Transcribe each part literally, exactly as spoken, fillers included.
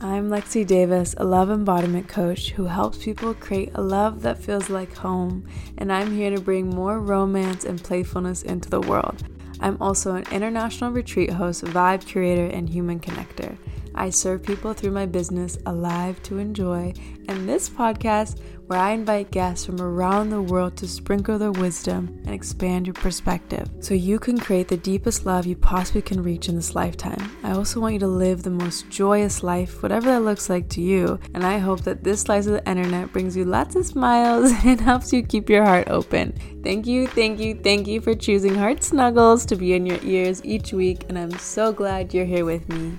I'm Lexi Davis, a love embodiment coach who helps people create a love that feels like home, and I'm here to bring more romance and playfulness into the world. I'm also an international retreat host, vibe curator, and human connector. I serve people through my business, Alive to Enjoy, and this podcast where I invite guests from around the world to sprinkle their wisdom and expand your perspective so you can create the deepest love you possibly can reach in this lifetime. I also want you to live the most joyous life, whatever that looks like to you, and I hope that this slice of the internet brings you lots of smiles and helps you keep your heart open. Thank you, thank you, thank you for choosing Heart Snuggles to be in your ears each week, and I'm so glad you're here with me.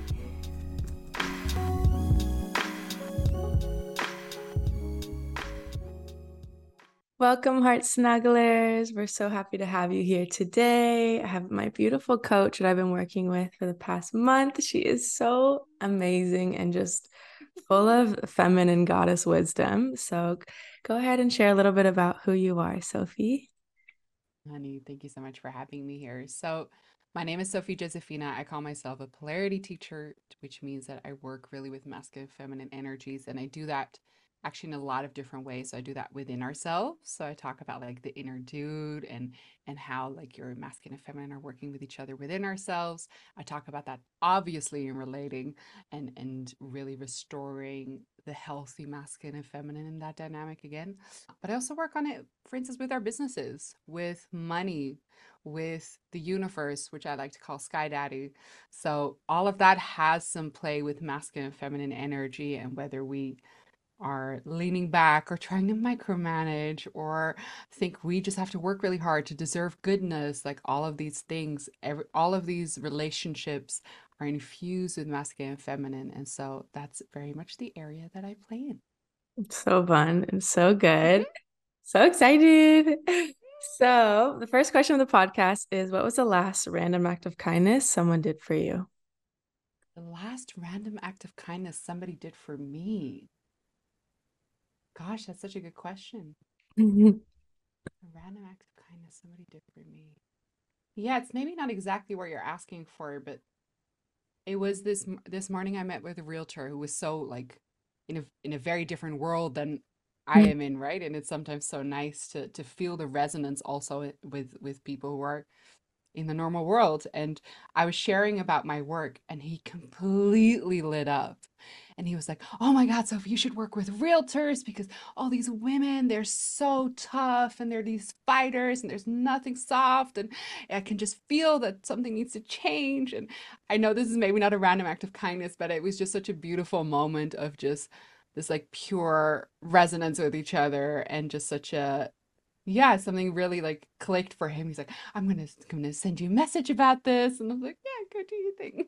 Welcome, Heart Snugglers. We're so happy to have you here today. I have my beautiful coach that I've been working with for the past month. She is so amazing and just full of feminine goddess wisdom. So go ahead and share a little bit about who you are, Sophie. Honey, thank you so much for having me here. So my name is Sophie Josefina. I call myself a polarity teacher, which means that I work really with masculine, feminine energies, and I do that actually in a lot of different ways. So I do that within ourselves. So I talk about like the inner dude and and how like your masculine and feminine are working with each other within ourselves. I talk about that obviously in relating and and really restoring the healthy masculine and feminine in that dynamic again. But I also work on it, for instance, with our businesses, with money, with the universe, which I like to call Sky Daddy. So all of that has some play with masculine and feminine energy, and whether we are leaning back or trying to micromanage or think we just have to work really hard to deserve goodness, like all of these things, every, all of these relationships are infused with masculine and feminine. And so that's very much the area that I play in. It's so fun and so good. So excited. So the first question of the podcast is, what was the last random act of kindness someone did for you? The last random act of kindness somebody did for me. Gosh, that's such a good question. Mm-hmm. A random act of kindness somebody did for me. Yeah, it's maybe not exactly what you're asking for, but it was this this morning I met with a realtor who was so like in a in a very different world than I am in, right? And it's sometimes so nice to to feel the resonance also with with people who are in the normal world. And I was sharing about my work, and he completely lit up. And he was like, oh my God, Sophie, you should work with realtors because all these women, they're so tough and they're these fighters and there's nothing soft. And I can just feel that something needs to change. And I know this is maybe not a random act of kindness, but it was just such a beautiful moment of just this like pure resonance with each other, and just such a, yeah, something really like clicked for him. He's like, I'm going to I'm gonna send you a message about this. And I'm like, yeah, go do your thing.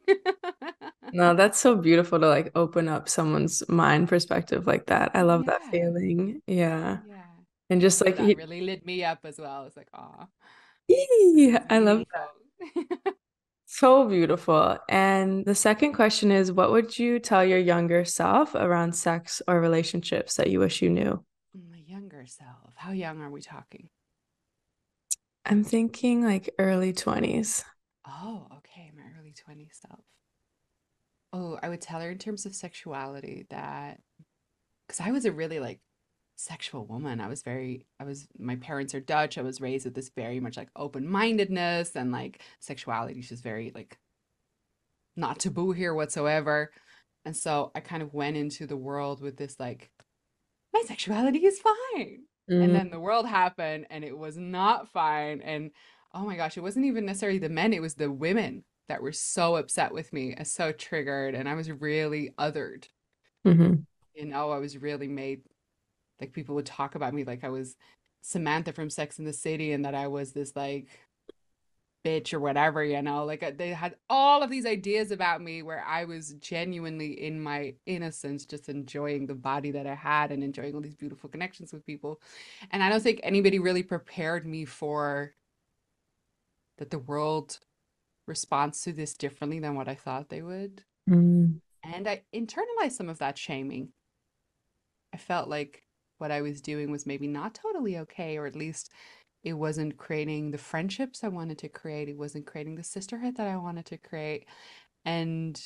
No, that's so beautiful to like open up someone's mind perspective like that. I love yeah. that feeling. Yeah. yeah. And just like, that he really lit me up as well. I was like, aw. Yeah, I love that. So beautiful. And the second question is, what would you tell your younger self around sex or relationships that you wish you knew? Yourself. How young are we talking? I'm thinking like early twenties. Oh, okay. My early twenties self. Oh, I would tell her in terms of sexuality that, because I was a really like sexual woman. I was very, I was, my parents are Dutch. I was raised with this very much like open-mindedness, and like sexuality is just very like not taboo here whatsoever. And so I kind of went into the world with this like, my sexuality is fine. Mm-hmm. And then the world happened and it was not fine. And oh my gosh, it wasn't even necessarily the men, it was the women that were so upset with me and so triggered. And I was really othered. Mm-hmm. You know, I was really made, like people would talk about me like I was Samantha from Sex and the City, and that I was this like bitch or whatever, you know, like they had all of these ideas about me where I was genuinely in my innocence, just enjoying the body that I had and enjoying all these beautiful connections with people. And I don't think anybody really prepared me for that. The world responds to this differently than what I thought they would. Mm. And I internalized some of that shaming. I felt like what I was doing was maybe not totally okay, or at least it wasn't creating the friendships I wanted to create. It wasn't creating the sisterhood that I wanted to create. And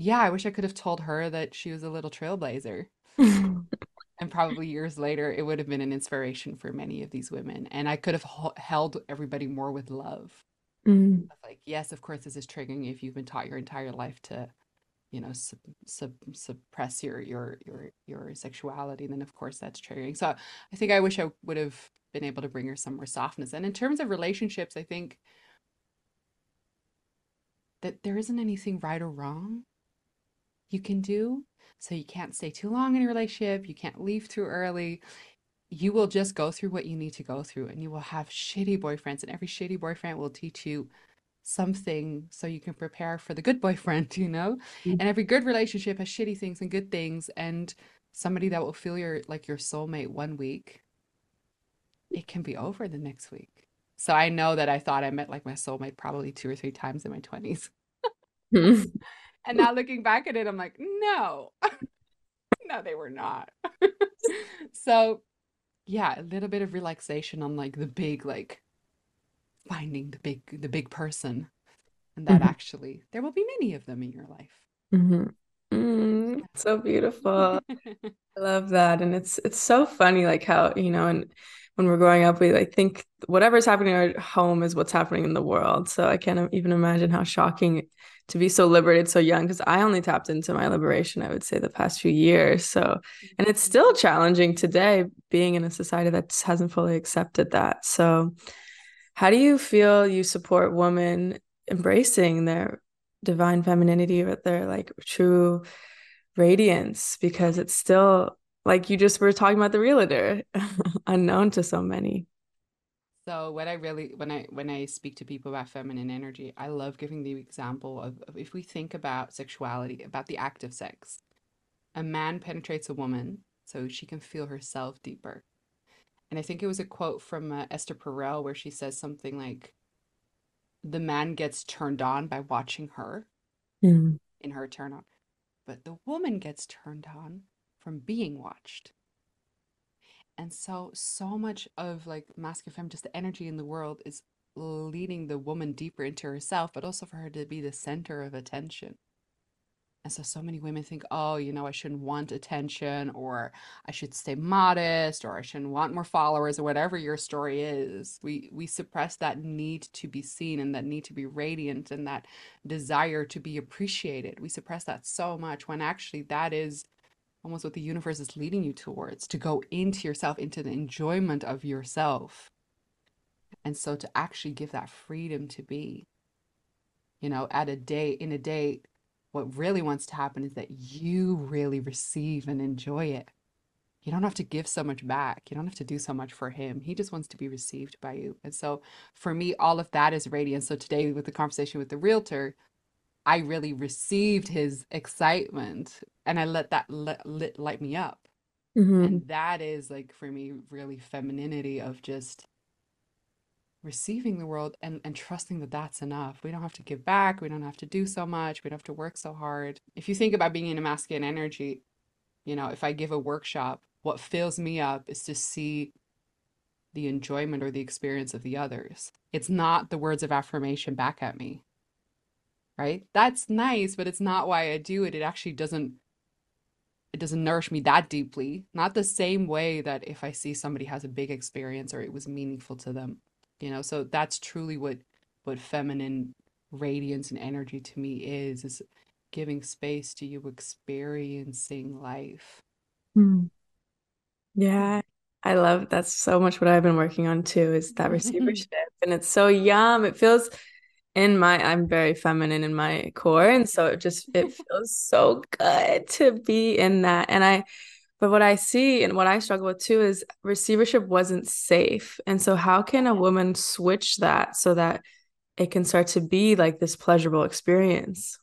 yeah, I wish I could have told her that she was a little trailblazer. And probably years later, it would have been an inspiration for many of these women. And I could have h- held everybody more with love. Mm. Like, yes, of course, this is triggering if you've been taught your entire life to, you know, sub, sub, suppress your, your, your, your sexuality. Then, of course, that's triggering. So I think I wish I would have been able to bring her some more softness. And in terms of relationships, I think that there isn't anything right or wrong you can do. So you can't stay too long in a relationship. You can't leave too early. You will just go through what you need to go through, and you will have shitty boyfriends, and every shitty boyfriend will teach you something so you can prepare for the good boyfriend, you know? Mm-hmm. And every good relationship has shitty things and good things, and somebody that will feel your like your soulmate one week, it can be over the next week. So I know that I thought I met like my soulmate probably two or three times in my twenties. Mm-hmm. And now looking back at it, I'm like, no, no, they were not. So yeah, a little bit of relaxation on like the big, like finding the big, the big person. And that mm-hmm. actually, there will be many of them in your life. Mm-hmm. Mm, so beautiful. I love that. And it's, it's so funny, like how, you know, and when we're growing up, we like think whatever's happening at home is what's happening in the world. So I can't even imagine how shocking to be so liberated so young, because I only tapped into my liberation, I would say, the past few years. So, and it's still challenging today being in a society that hasn't fully accepted that. So how do you feel you support women embracing their divine femininity with their like true radiance? Because it's still like you just were talking about the realtor, unknown to so many. So what I really, when I, when I speak to people about feminine energy, I love giving the example of, of if we think about sexuality, about the act of sex, a man penetrates a woman so she can feel herself deeper. And I think it was a quote from uh, Esther Perel where she says something like, the man gets turned on by watching her mm. in her turn on, but the woman gets turned on from being watched. And so, so much of like masculine femme, just the energy in the world is leading the woman deeper into herself, but also for her to be the center of attention. And so, so many women think, oh, you know, I shouldn't want attention, or I should stay modest, or I shouldn't want more followers, or whatever your story is. We, we suppress that need to be seen and that need to be radiant and that desire to be appreciated. We suppress that so much when actually that is almost what the universe is leading you towards, to go into yourself, into the enjoyment of yourself. And so to actually give that freedom to be, you know, at a date, in a date, what really wants to happen is that you really receive and enjoy it. You don't have to give so much back. You don't have to do so much for him. He just wants to be received by you. And so for me, all of that is radiant. So today with the conversation with the realtor, I really received his excitement, and I let that lit, lit, light me up. Mm-hmm. And that is like, for me, really femininity of just receiving the world and, and trusting that that's enough. We don't have to give back. We don't have to do so much. We don't have to work so hard. If you think about being in a masculine energy, you know, if I give a workshop, what fills me up is to see the enjoyment or the experience of the others. It's not the words of affirmation back at me. Right? That's nice, but it's not why I do it. It actually doesn't, it doesn't nourish me that deeply. Not the same way that if I see somebody has a big experience or it was meaningful to them, you know? So that's truly what, what feminine radiance and energy to me is, is giving space to you experiencing life. Mm. Yeah. I love, that's so much what I've been working on too, is that receivership. And it's so yum. It feels in my, I'm very feminine in my core. And so it just, it feels so good to be in that. And I, but what I see and what I struggle with too is receivership wasn't safe. And so how can a woman switch that so that it can start to be like this pleasurable experience?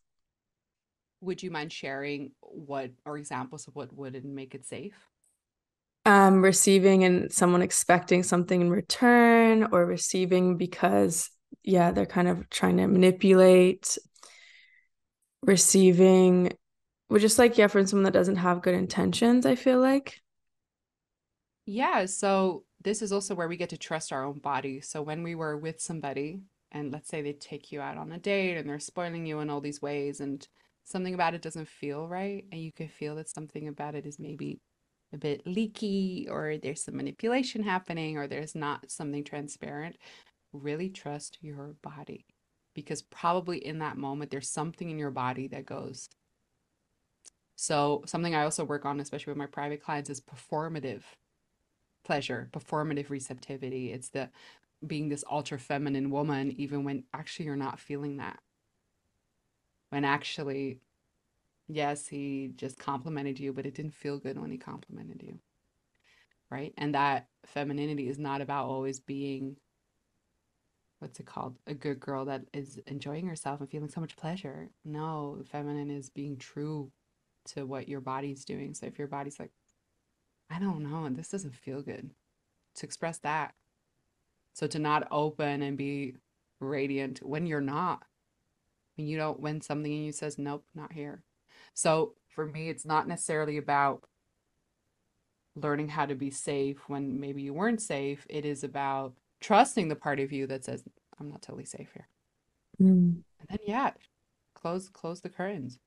Would you mind sharing what, or examples of what wouldn't make it safe? Um, receiving and someone expecting something in return, or receiving because yeah, they're kind of trying to manipulate, receiving. We're just like, yeah, for someone that doesn't have good intentions, I feel like. Yeah, so this is also where we get to trust our own body. So when we were with somebody, and let's say they take you out on a date and they're spoiling you in all these ways, and something about it doesn't feel right, and you can feel that something about it is maybe a bit leaky, or there's some manipulation happening, or there's not something transparent, really trust your body, because probably in that moment there's something in your body that goes. So something I also work on, especially with my private clients, is performative pleasure, performative receptivity. It's the being this ultra feminine woman, even when actually you're not feeling that. When actually, yes, he just complimented you, but it didn't feel good when he complimented you, right? And that femininity is not about always being, what's it called? A good girl that is enjoying herself and feeling so much pleasure. No, feminine is being true to what your body's doing. So if your body's like, I don't know, and this doesn't feel good, to express that. So to not open and be radiant when you're not, when you don't, when something in you says, nope, not here. So for me, it's not necessarily about learning how to be safe when maybe you weren't safe. It is about trusting the part of you that says, I'm not totally safe here. Mm. And then, yeah, close, close the curtains.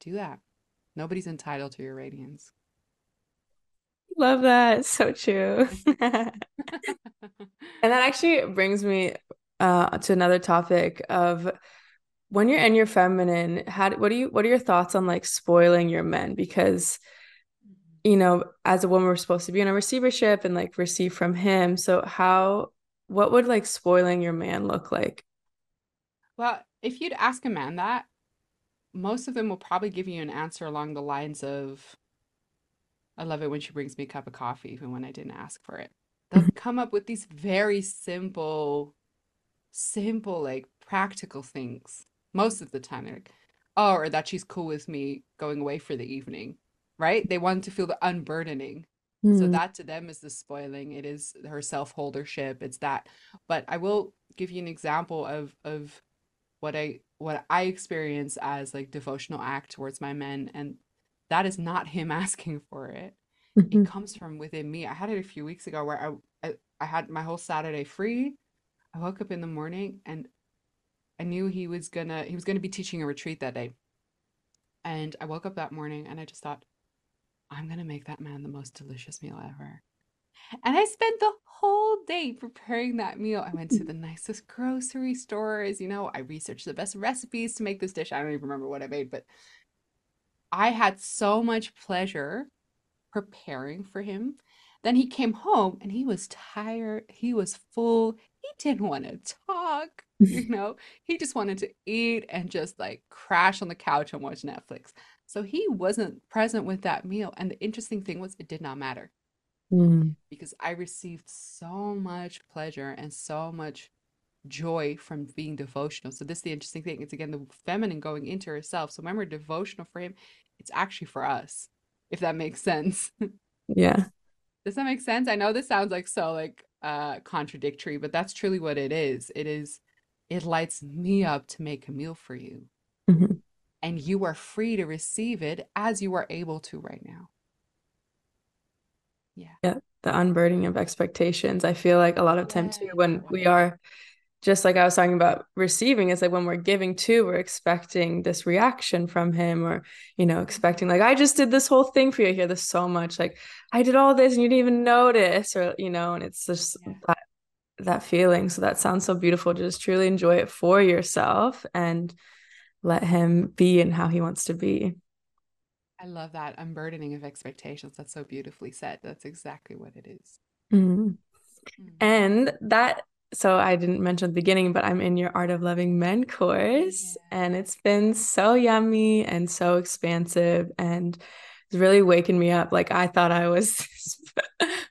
Do that. Nobody's entitled to your radiance. Love that. So true. And that actually brings me uh, to another topic of, when you're in your feminine, how do, what do you, what are your thoughts on like spoiling your men? Because, you know, as a woman, we're supposed to be in a receivership and like receive from him. So how, what would like spoiling your man look like? Well, if you'd ask a man that, most of them will probably give you an answer along the lines of, I love it when she brings me a cup of coffee, even when I didn't ask for it. They'll come up with these very simple, simple, like practical things. Most of the time they're like, oh, or that she's cool with me going away for the evening, right? They want to feel the unburdening. Mm-hmm. So that to them is the spoiling. It is her self-holdership. It's that. But I will give you an example of, of what I, what I experience as like devotional act towards my men. And that is not him asking for it. Mm-hmm. It comes from within me. I had it a few weeks ago where I, I, I had my whole Saturday free. I woke up in the morning and I knew he was gonna, he was gonna be teaching a retreat that day. And I woke up that morning and I just thought, I'm gonna make that man the most delicious meal ever. And I spent the whole day preparing that meal. I went to the nicest grocery stores, you know, I researched the best recipes to make this dish. I don't even remember what I made, but I had so much pleasure preparing for him. Then he came home and he was tired. He was full. He didn't want to talk. You know, he just wanted to eat and just like crash on the couch and watch Netflix. So he wasn't present with that meal. And the interesting thing was, it did not matter. Mm. Because I received so much pleasure and so much joy from being devotional. So this is the interesting thing. It's again, the feminine going into herself. So when we're devotional for him, it's actually for us, if that makes sense. Yeah. Does that make sense? I know this sounds like so like uh, contradictory, but that's truly what it is. It is. It lights me up to make a meal for you. Mm-hmm. And you are free to receive it as you are able to right now. Yeah. Yeah. The unburdening of expectations. I feel like a lot of time too, when we are just like I was talking about receiving, it's like when we're giving too, we're expecting this reaction from him, or, you know, expecting like, I just did this whole thing for you. I hear this so much, like I did all this and you didn't even notice, or, you know, and it's just yeah. that that feeling. So that sounds so beautiful. Just truly enjoy it for yourself and let him be in how he wants to be. I love that unburdening of expectations. That's so beautifully said. That's exactly what it is. Mm-hmm. Mm-hmm. And that, so I didn't mention at the beginning, but I'm in your Art of Loving Men course, yeah. And it's been so yummy and so expansive, and it's really waking me up. Like I thought I was,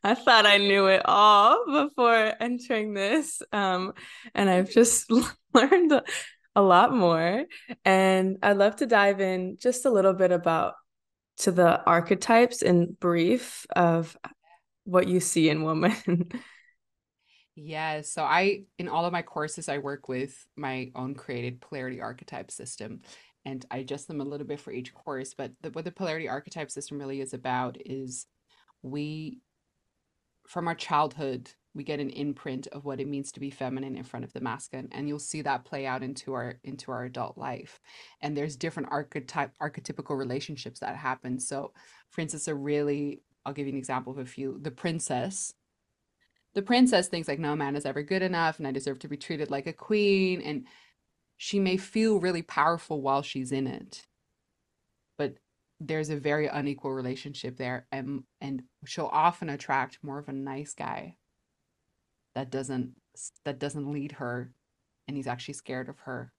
I thought I knew it all before entering this. Um, and I've just learned a, a lot more, and I'd love to dive in just a little bit about to the archetypes in brief of what you see in women. Yeah. So I, in all of my courses, I work with my own created polarity archetype system, and I adjust them a little bit for each course. But the, what the polarity archetype system really is about is we, from our childhood, we get an imprint of what it means to be feminine in front of the masculine. And you'll see that play out into our into our adult life. And there's different archetype archetypical relationships that happen. So for instance, a really, I'll give you an example of a few. The princess. The princess thinks like, no man is ever good enough and I deserve to be treated like a queen. And she may feel really powerful while she's in it, but there's a very unequal relationship there, and and she'll often attract more of a nice guy that doesn't that doesn't lead her, and he's actually scared of her,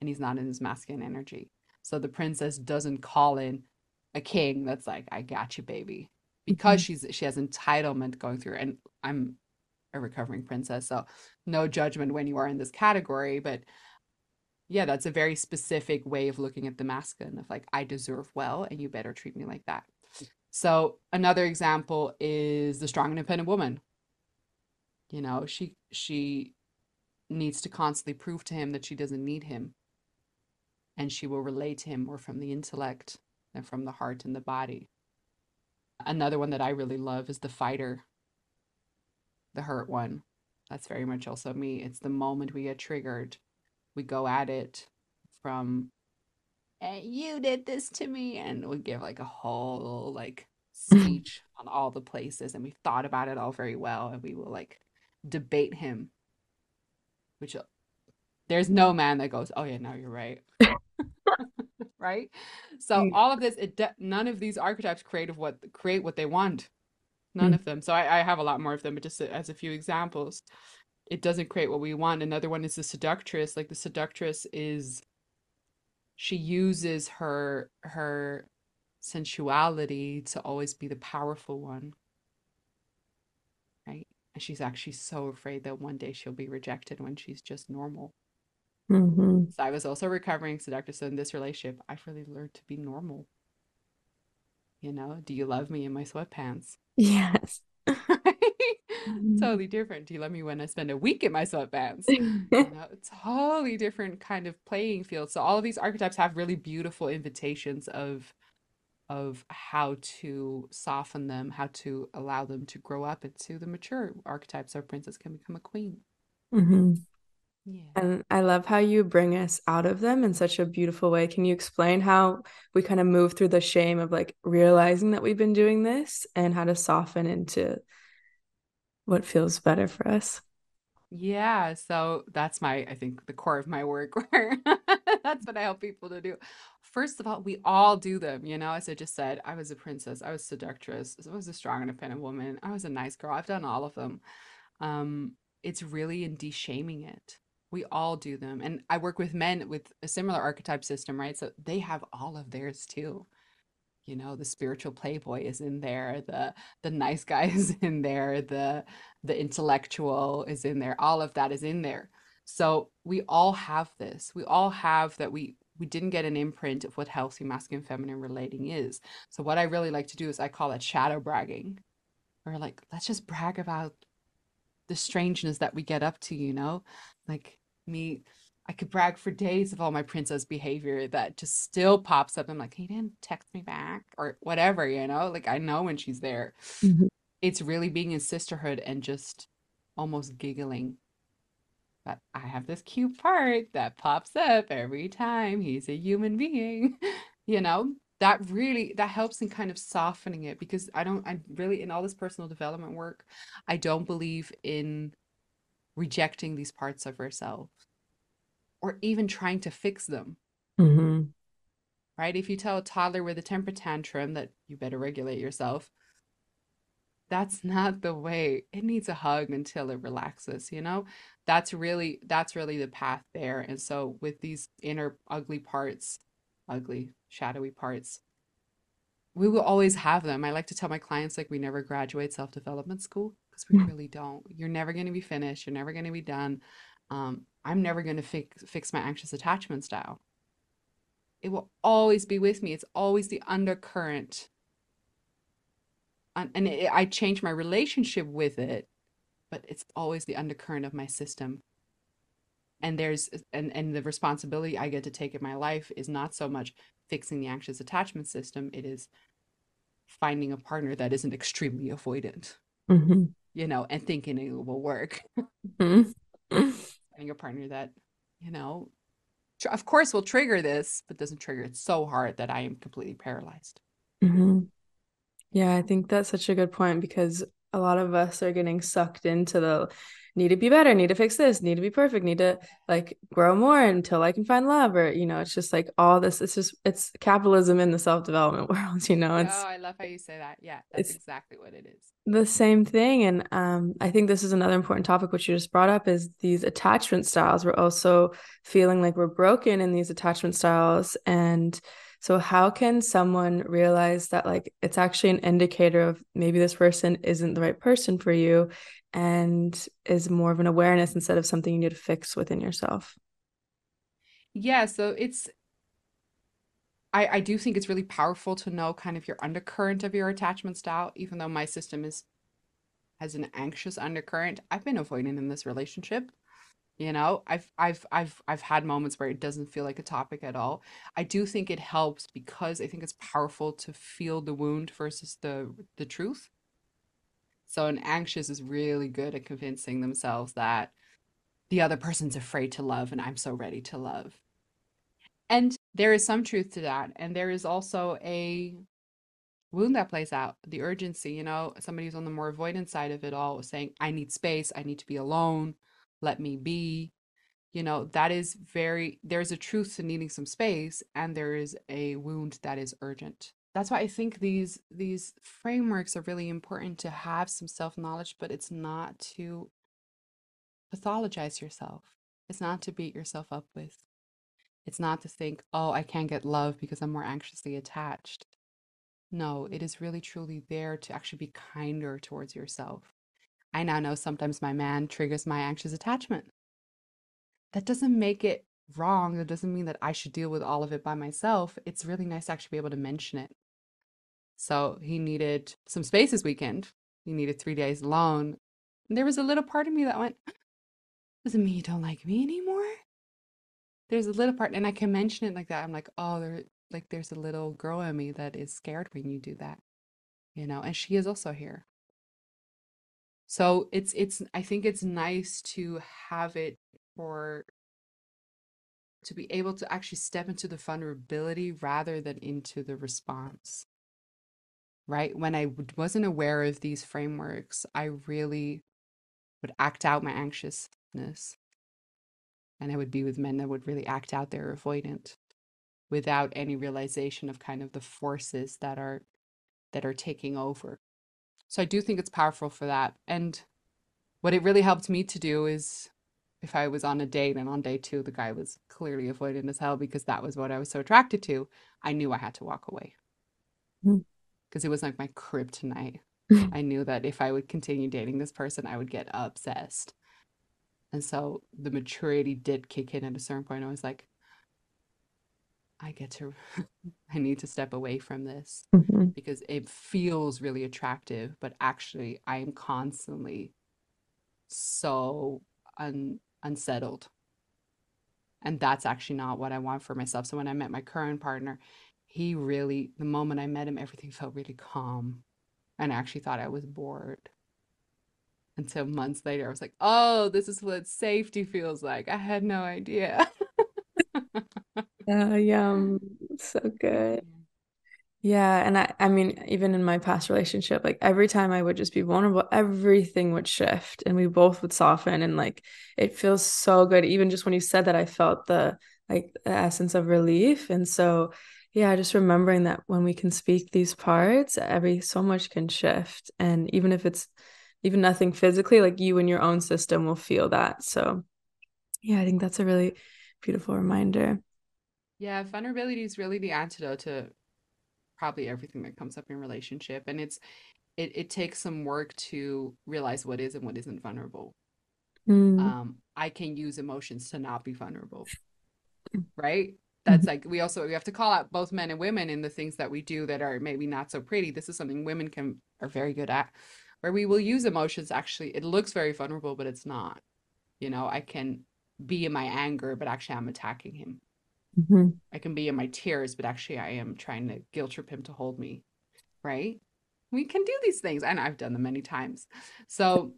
and he's not in his masculine energy. So the princess doesn't call in a king that's like, I got you, baby, because mm-hmm. she's she has entitlement going through. And I'm a recovering princess, so no judgment when you are in this category, but yeah, that's a very specific way of looking at the masculine, of like, I deserve well, and you better treat me like that. So another example is the strong and independent woman. You know, she she needs to constantly prove to him that she doesn't need him. And she will relate to him more from the intellect than from the heart and the body. Another one that I really love is the fighter, the hurt one. That's very much also me. It's the moment we get triggered. We go at it from, hey, you did this to me, and we give like a whole like speech on all the places, and we thought about it all very well, and we will like debate him, which there's no man that goes, oh yeah, no, you're right. Right? So all of this, it de- none of these archetypes create of what create what they want. None mm. of them. So I, I have a lot more of them, but just as a few examples. It doesn't create what we want. Another one is the seductress. Like the seductress is, she uses her her sensuality to always be the powerful one, right? And she's actually so afraid that one day she'll be rejected when she's just normal. Mm-hmm. So I was also recovering seductress. So in this relationship, I've really learned to be normal. You know, do you love me in my sweatpants? Yes. Totally different. Do you love me when I spend a week in my sweatpants? You know, totally different kind of playing field. So all of these archetypes have really beautiful invitations of of how to soften them, how to allow them to grow up into the mature archetypes. Our princess can become a queen. Mm-hmm. Yeah. And I love how you bring us out of them in such a beautiful way. Can you explain how we kind of move through the shame of like realizing that we've been doing this and how to soften into what feels better for us? Yeah, so that's my, I think, the core of my work. Where that's what I help people to do. First of all, we all do them, you know. As I just said, I was a princess, I was seductress, I was a strong and independent woman, I was a nice girl. I've done all of them. Um, it's really in de-shaming it. We all do them, and I work with men with a similar archetype system, right? So they have all of theirs too. You know, the spiritual playboy is in there, the the nice guy is in there, the the intellectual is in there, all of that is in there. So we all have this. We all have that we we didn't get an imprint of what healthy masculine feminine relating is. So what I really like to do is I call it shadow bragging. Or like, let's just brag about the strangeness that we get up to, you know? Like me, I could brag for days of all my princess behavior that just still pops up. I'm like, he didn't text me back or whatever, you know, like I know when she's there. Mm-hmm. It's really being in sisterhood and just almost giggling that I have this cute part that pops up every time he's a human being, you know, that really, that helps in kind of softening it, because I don't, I really, in all this personal development work, I don't believe in rejecting these parts of ourselves. Or even trying to fix them, mm-hmm. right? If you tell a toddler with a temper tantrum that you better regulate yourself, that's not the way. It needs a hug until it relaxes, you know? That's really, that's really the path there. And so with these inner ugly parts, ugly, shadowy parts, we will always have them. I like to tell my clients, like, we never graduate self-development school, because we really don't. You're never going to be finished. You're never going to be done. Um, I'm never going to fix fix my anxious attachment style. It will always be with me. It's always the undercurrent. And, and it, I change my relationship with it, but it's always the undercurrent of my system. And there's and, and the responsibility I get to take in my life is not so much fixing the anxious attachment system. It is finding a partner that isn't extremely avoidant. Mm-hmm. you know, and thinking it will work. Mm-hmm. Having a partner that, you know, tr- of course will trigger this, but doesn't trigger it so hard that I am completely paralyzed. Mm-hmm. Yeah, I think that's such a good point, because a lot of us are getting sucked into the need to be better, need to fix this, need to be perfect, need to like grow more until I can find love, or, you know, it's just like all this, it's just, it's capitalism in the self-development world, you know. It's, oh, I love how you say that. Yeah, that's exactly what it is. The same thing. And um, I think this is another important topic, which you just brought up, is these attachment styles. We're also feeling like we're broken in these attachment styles. And so how can someone realize that, like, it's actually an indicator of maybe this person isn't the right person for you, and is more of an awareness instead of something you need to fix within yourself? Yeah, so it's, I, I do think it's really powerful to know kind of your undercurrent of your attachment style, even though my system is has an anxious undercurrent. I've been avoiding in this relationship. You know, I've, I've, I've, I've had moments where it doesn't feel like a topic at all. I do think it helps, because I think it's powerful to feel the wound versus the, the truth. So an anxious is really good at convincing themselves that the other person's afraid to love and I'm so ready to love. And there is some truth to that. And there is also a wound that plays out, the urgency, you know, somebody who's on the more avoidant side of it all saying, I need space, I need to be alone. Let me be, you know, that is very, there's a truth to needing some space, and there is a wound that is urgent. That's why I think these, these frameworks are really important, to have some self-knowledge, but it's not to pathologize yourself. It's not to beat yourself up with. It's not to think, oh, I can't get love because I'm more anxiously attached. No, it is really truly there to actually be kinder towards yourself. I now know sometimes my man triggers my anxious attachment. That doesn't make it wrong. That doesn't mean that I should deal with all of it by myself. It's really nice to actually be able to mention it. So he needed some space this weekend. He needed three days alone. And there was a little part of me that went, doesn't mean you don't like me anymore. There's a little part, and I can mention it like that. I'm like, oh, there, like there's a little girl in me that is scared when you do that, you know, and she is also here. So it's, it's, I think it's nice to have it for, to be able to actually step into the vulnerability rather than into the response, right? When I wasn't aware of these frameworks, I really would act out my anxiousness, and I would be with men that would really act out their avoidant without any realization of kind of the forces that are, that are taking over. So I do think it's powerful for that. And what it really helped me to do is, if I was on a date and on day two, the guy was clearly avoidant as hell because that was what I was so attracted to, I knew I had to walk away because mm. it was like my kryptonite. I knew that if I would continue dating this person, I would get obsessed. And so the maturity did kick in at a certain point. I was like, I get to, I need to step away from this mm-hmm. because it feels really attractive, but actually I am constantly so un, unsettled. And that's actually not what I want for myself. So when I met my current partner, he really, the moment I met him, everything felt really calm. And I actually thought I was bored. Until months later, I was like, oh, this is what safety feels like. I had no idea. Uh, yum. So good. Yeah. And I, I mean, even in my past relationship, like every time I would just be vulnerable, everything would shift and we both would soften. And like, it feels so good. Even just when you said that, I felt the, like the essence of relief. And so, yeah, just remembering that when we can speak these parts, every so much can shift. And even if it's even nothing physically, like you and your own system will feel that. So yeah, I think that's a really beautiful reminder. Yeah, vulnerability is really the antidote to probably everything that comes up in relationship. And it's it, it takes some work to realize what is and what isn't vulnerable. Mm. Um, I can use emotions to not be vulnerable, right? That's like, we also, we have to call out both men and women in the things that we do that are maybe not so pretty. This is something women can are very good at, where we will use emotions. Actually, it looks very vulnerable, but it's not. You know, I can be in my anger, but actually I'm attacking him. Mm-hmm. I can be in my tears, but actually I am trying to guilt trip him to hold me, right? we can do these things. And I've done them many times. So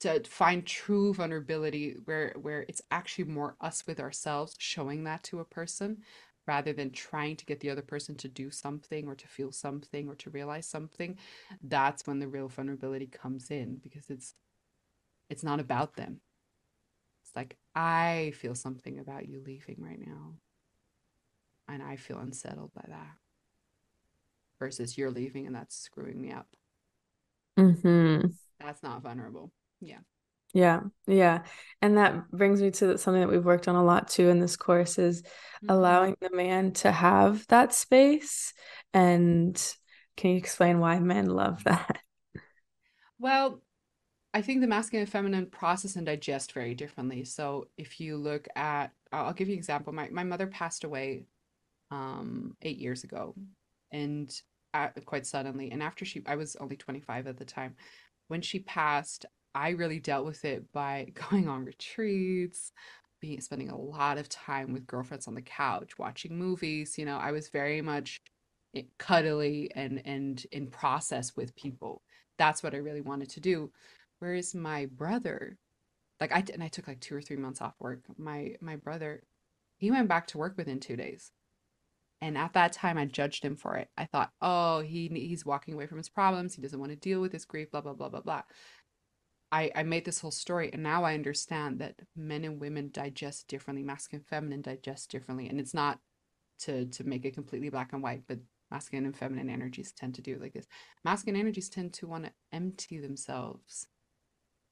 to find true vulnerability where, where it's actually more us with ourselves, showing that to a person rather than trying to get the other person to do something or to feel something or to realize something, that's when the real vulnerability comes in, because it's, it's not about them. It's like, I feel something about you leaving right now, and I feel unsettled by that, versus you're leaving and that's screwing me up. Mm-hmm. That's not vulnerable. Yeah. Yeah. Yeah. And that brings me to something that we've worked on a lot too in this course is mm-hmm. allowing the man to have that space. And can you explain why men love that? Well, I think the masculine and feminine process and digest very differently. So if you look at, I'll give you an example. My, my mother passed away um, eight years ago, and uh, quite suddenly. And after she, I was only twenty-five at the time. When she passed, I really dealt with it by going on retreats, being, spending a lot of time with girlfriends on the couch, watching movies. You know, I was very much cuddly and, and in process with people. That's what I really wanted to do. Whereas my brother, like I, and I took like two or three months off work. My, my brother, he went back to work within two days. And at that time, I judged him for it. I thought, oh, he he's walking away from his problems. He doesn't want to deal with his grief, blah, blah, blah, blah, blah. I, I made this whole story, and now I understand that men and women digest differently, masculine and feminine digest differently. And it's not to, to make it completely black and white, but masculine and feminine energies tend to do it like this. Masculine energies tend to want to empty themselves.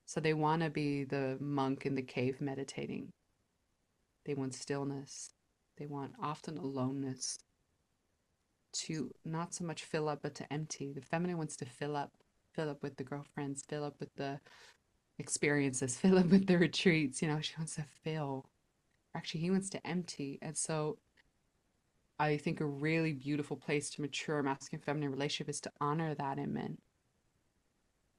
So they want to be the monk in the cave meditating. They want stillness. They want often aloneness, to not so much fill up, but to empty. The feminine wants to fill up, fill up with the girlfriends, fill up with the experiences, fill up with the retreats. You know, she wants to fill. Actually, he wants to empty. And so I think a really beautiful place to mature a masculine feminine relationship is to honor that in men.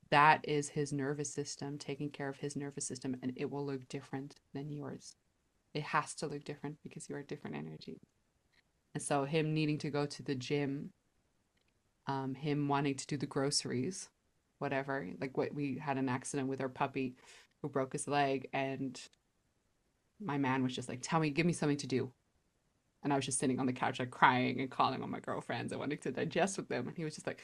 That is his nervous system, taking care of his nervous system, and it will look different than yours. It has to look different because you are different energy. And so him needing to go to the gym, um, him wanting to do the groceries, whatever, like what we had an accident with our puppy who broke his leg. And my man was just like, tell me, give me something to do. And I was just sitting on the couch, like crying and calling on my girlfriends. I wanted to digest with them. And he was just like,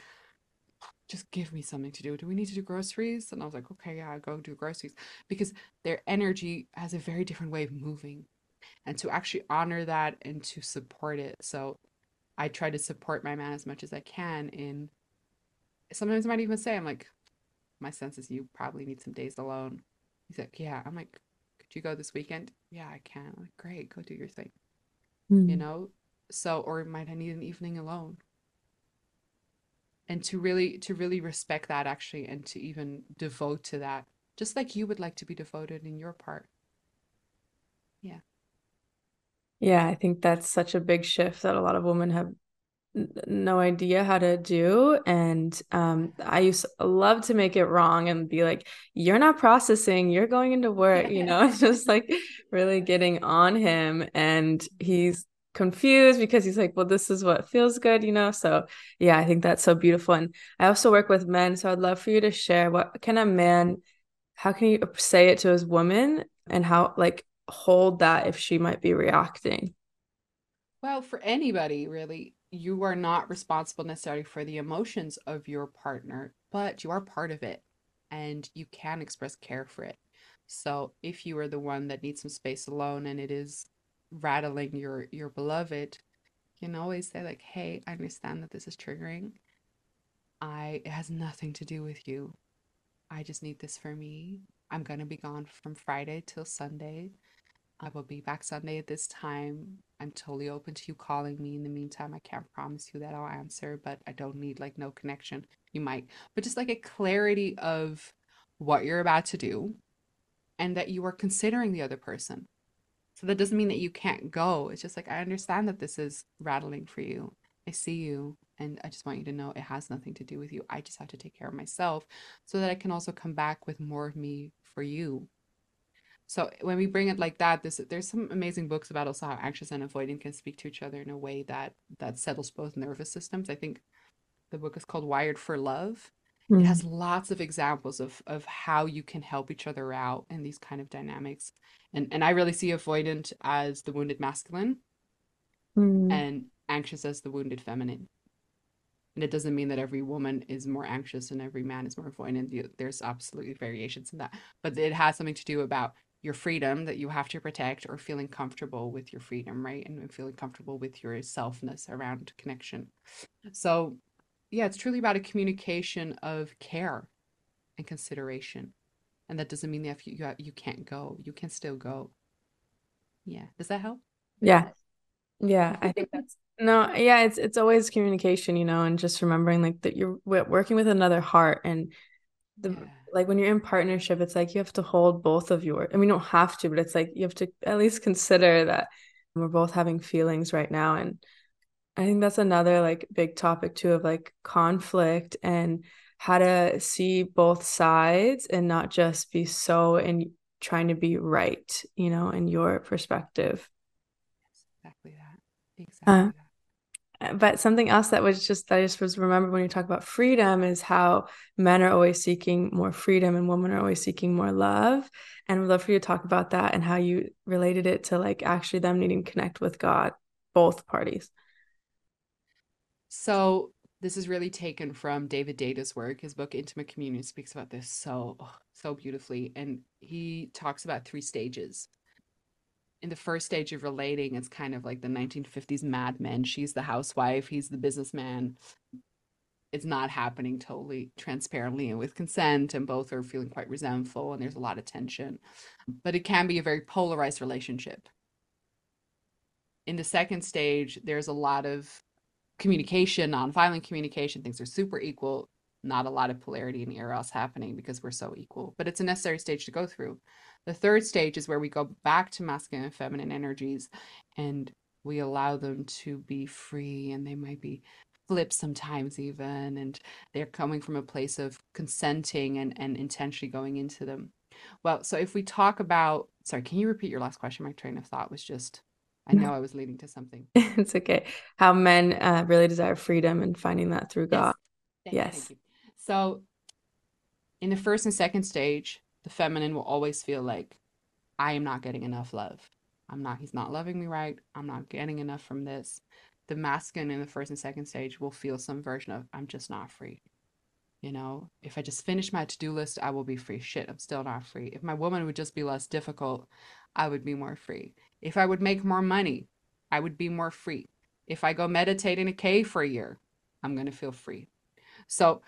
just give me something to do. Do we need to do groceries? And I was like, okay, yeah, I'll go do groceries, because their energy has a very different way of moving, and to actually honor that and to support it. So I try to support my man as much as I can. In sometimes I might even say, I'm like, my sense is you probably need some days alone. He's like, yeah. I'm like, could you go this weekend? Yeah, I can. I'm like, great, go do your thing. Mm-hmm. You know? So, or might I need an evening alone? And to really, to really respect that actually, and to even devote to that, just like you would like to be devoted in your part. Yeah. Yeah, I think that's such a big shift that a lot of women have no idea how to do. And um, I used to love to make it wrong and be like, you're not processing, you're going into work, you know, it's just like really getting on him. And he's confused because he's like, well, this is what feels good, you know? So yeah, I think that's so beautiful. And I also work with men. So I'd love for you to share, what can a man, how can you say it to his woman, and how, like, hold that if she might be reacting? Well, for anybody, really, you are not responsible necessarily for the emotions of your partner, but you are part of it, and you can express care for it. So if you are the one that needs some space alone and it is rattling your your beloved, you can always say like, hey, I understand that this is triggering. I it has nothing to do with you. I just need this for me. I'm gonna be gone from Friday till Sunday. I will be back Sunday at this time. I'm totally open to you calling me. In the meantime, I can't promise you that I'll answer, but I don't need like no connection. You might, but just like a clarity of what you're about to do, and that you are considering the other person. So that doesn't mean that you can't go. It's just like, I understand that this is rattling for you. I see you. And I just want you to know it has nothing to do with you. I just have to take care of myself so that I can also come back with more of me for you. So when we bring it like that, this, there's some amazing books about also how anxious and avoidant can speak to each other in a way that, that settles both nervous systems. I think the book is called Wired for Love. Mm-hmm. It has lots of examples of of how you can help each other out in these kind of dynamics. And and I really see avoidant as the wounded masculine, mm-hmm. and anxious as the wounded feminine. And it doesn't mean that every woman is more anxious and every man is more avoidant. There's absolutely variations in that. But it has something to do about your freedom that you have to protect, or feeling comfortable with your freedom, right? And feeling comfortable with your selfness around connection. So yeah, it's truly about a communication of care and consideration. And that doesn't mean that if you, you, you can't go. You can still go. Yeah. Does that help? Yeah. Yeah. I think that's No, yeah, it's it's always communication, you know, and just remembering like that you're working with another heart, and the yeah. like when you're in partnership, it's like you have to hold both of your. I mean, you don't have to, but it's like you have to at least consider that we're both having feelings right now. And I think that's another like big topic too, of like conflict and how to see both sides and not just be so in trying to be right, you know, in your perspective. Yes, exactly that. Exactly. Uh, that. But something else that was just, I just was remembered when you talk about freedom, is how men are always seeking more freedom and women are always seeking more love. And we'd love for you to talk about that and how you related it to like actually them needing to connect with God, both parties. So this is really taken from David Data's work. His book, Intimate Communion, speaks about this so, so beautifully. And he talks about three stages. In the first stage of relating, it's kind of like the nineteen fifties Mad Men. She's the housewife, he's the businessman. It's not happening totally transparently and with consent, and both are feeling quite resentful, and there's a lot of tension. But it can be a very polarized relationship. In the second stage, there's a lot of communication, nonviolent communication. Things are super equal, not a lot of polarity and eros happening because we're so equal. But it's a necessary stage to go through. The third stage is where we go back to masculine and feminine energies, and we allow them to be free, and they might be flipped sometimes even, and they're coming from a place of consenting and, and intentionally going into them. Well, so if we talk about, sorry, can you repeat your last question? My train of thought was just, I know I was leading to something. It's okay. How men uh, really desire freedom and finding that through God. Yes. Thank yes. You, thank you. So in the first and second stage, the feminine will always feel like, I am not getting enough love. I'm not, he's not loving me right. I'm not getting enough from this. The masculine in the first and second stage will feel some version of, I'm just not free. You know, if I just finish my to-do list, I will be free. Shit, I'm still not free. If my woman would just be less difficult, I would be more free. If I would make more money, I would be more free. If I go meditate in a cave for a year, I'm going to feel free. So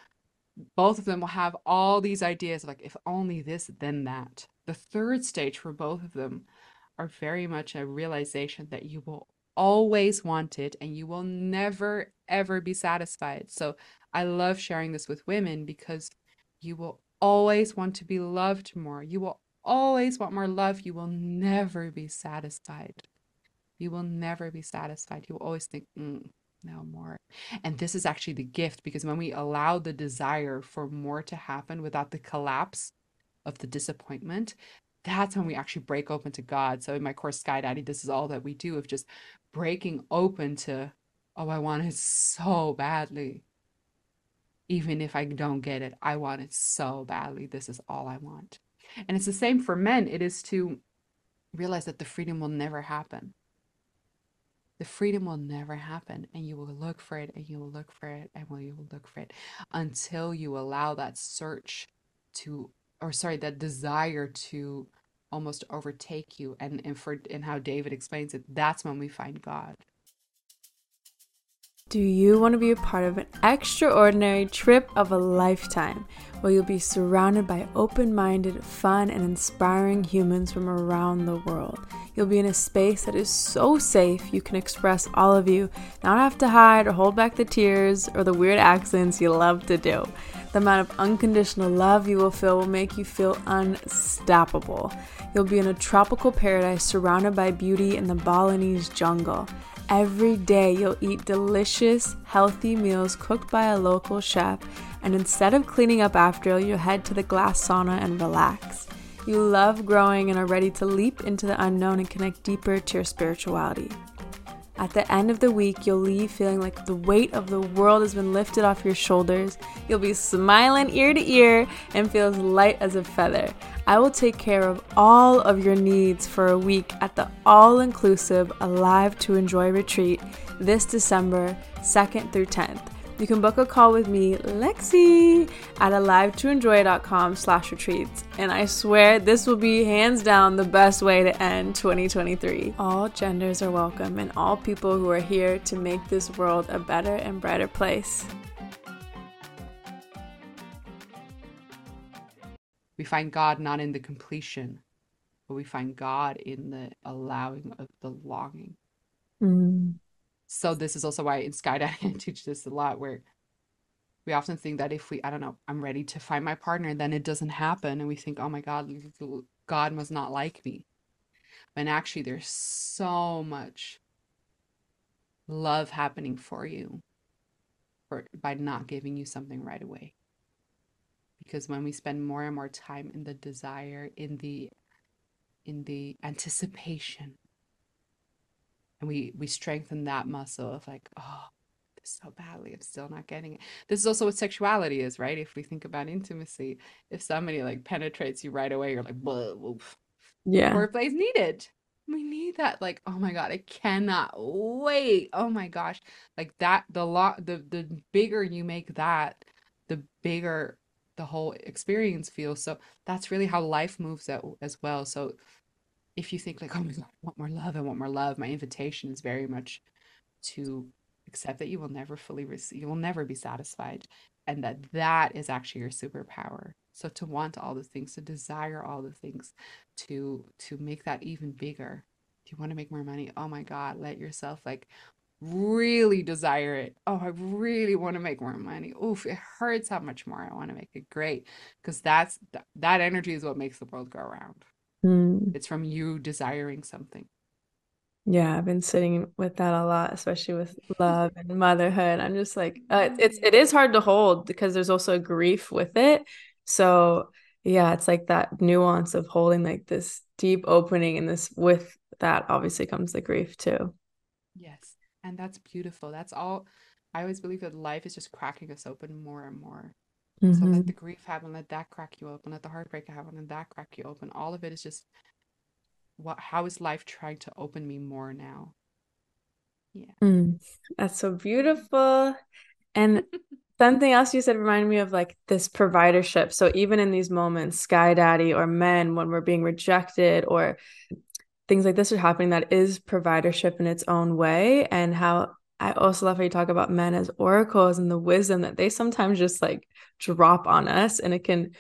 both of them will have all these ideas of like, if only this, then that. The third stage for both of them are very much a realization that you will always want it and you will never, ever be satisfied. So I love sharing this with women because you will always want to be loved more. You will always want more love. You will never be satisfied. You will never be satisfied. You will always think, mm. No more. And this is actually the gift, because when we allow the desire for more to happen without the collapse of the disappointment, that's when we actually break open to God. So in my course, Sky Daddy, this is all that we do, of just breaking open to, oh, I want it so badly. Even if I don't get it, I want it so badly. This is all I want. And it's the same for men. It is to realize that the freedom will never happen. The freedom will never happen, and you will look for it, and you will look for it, and you will look for it until you allow that search to, or sorry, that desire to almost overtake you. And, and for, and how David explains it, that's when we find God. Do you want to be a part of an extraordinary trip of a lifetime where you'll be surrounded by open-minded, fun, and inspiring humans from around the world? You'll be in a space that is so safe you can express all of you, not have to hide or hold back the tears or the weird accents you love to do. The amount of unconditional love you will feel will make you feel unstoppable. You'll be in a tropical paradise surrounded by beauty in the Balinese jungle. Every day you'll eat delicious, healthy meals cooked by a local chef, and instead of cleaning up after, you'll head to the glass sauna and relax. You love growing and are ready to leap into the unknown and connect deeper to your spirituality. At the end of the week, you'll leave feeling like the weight of the world has been lifted off your shoulders. You'll be smiling ear to ear and feel as light as a feather. I will take care of all of your needs for a week at the all-inclusive Alive to Enjoy retreat this December second through tenth. You can book a call with me, Lexi, at alive to enjoy dot com slash retreats. And I swear this will be hands down the best way to end twenty twenty-three. All genders are welcome and all people who are here to make this world a better and brighter place. We find God not in the completion, but we find God in the allowing of the longing. Mm. So this is also why in Sky Daddy I teach this a lot, where we often think that if we, I don't know, I'm ready to find my partner, then it doesn't happen. And we think, oh my God, God must not like me. And actually there's so much love happening for you for, by not giving you something right away. Because when we spend more and more time in the desire, in the, in the anticipation, and we, we strengthen that muscle of like, oh, this so badly, I'm still not getting it. This is also what sexuality is, right? If we think about intimacy, if somebody like penetrates you right away, you're like, blah, oof. Yeah. Foreplay is needed. We need that. Like, oh my God, I cannot wait. Oh my gosh. Like that, the lot, the, the bigger you make that, the bigger the whole experience feels. So that's really how life moves out as well. So if you think like, oh my God, I want more love, I want more love, my invitation is very much to accept that you will never fully receive, you will never be satisfied, and that that is actually your superpower. So to want all the things, to desire all the things, to to make that even bigger. Do you want to make more money? Oh my God, let yourself like really desire it. Oh, I really want to make more money. Oof, it hurts how much more I want to make it. Great, because that's th- that energy is what makes the world go around. Mm. It's from you desiring something. Yeah, I've been sitting with that a lot, especially with love and motherhood. I'm just like, uh, it's it is hard to hold because there's also grief with it. So yeah, it's like that nuance of holding like this deep opening, and this with that obviously comes the grief too. Yes, and that's beautiful. That's all. I always believe that life is just cracking us open more and more. So mm-hmm. Let the grief happen, let that crack you open, let the heartbreak happen and that crack you open. All of it is just, what? How is life trying to open me more now? Yeah. Mm. That's so beautiful. And something else you said reminded me of like this providership. So even in these moments, Sky Daddy or men, when we're being rejected or things like this are happening, that is providership in its own way. And how I also love how you talk about men as oracles and the wisdom that they sometimes just like drop on us, and it can,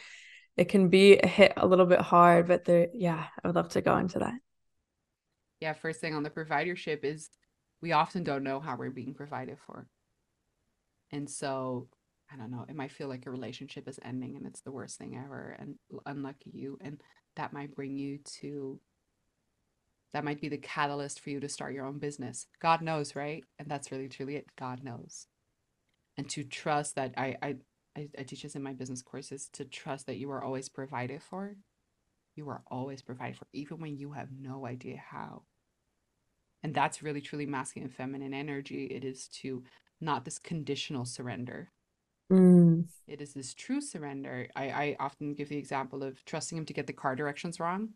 it can be a hit a little bit hard, but they're, yeah, I would love to go into that. Yeah. First thing on the providership is we often don't know how we're being provided for. And so, I don't know, it might feel like a relationship is ending and it's the worst thing ever and unlucky you. And that might bring you to, that might be the catalyst for you to start your own business. God knows, right? And that's really truly it. God knows. And to trust that, I, I, I teach this in my business courses, to trust that you are always provided for. You are always provided for, even when you have no idea how. And that's really truly masculine and feminine energy. It is to not this conditional surrender. Mm. It is this true surrender. I, I often give the example of trusting him to get the car directions wrong.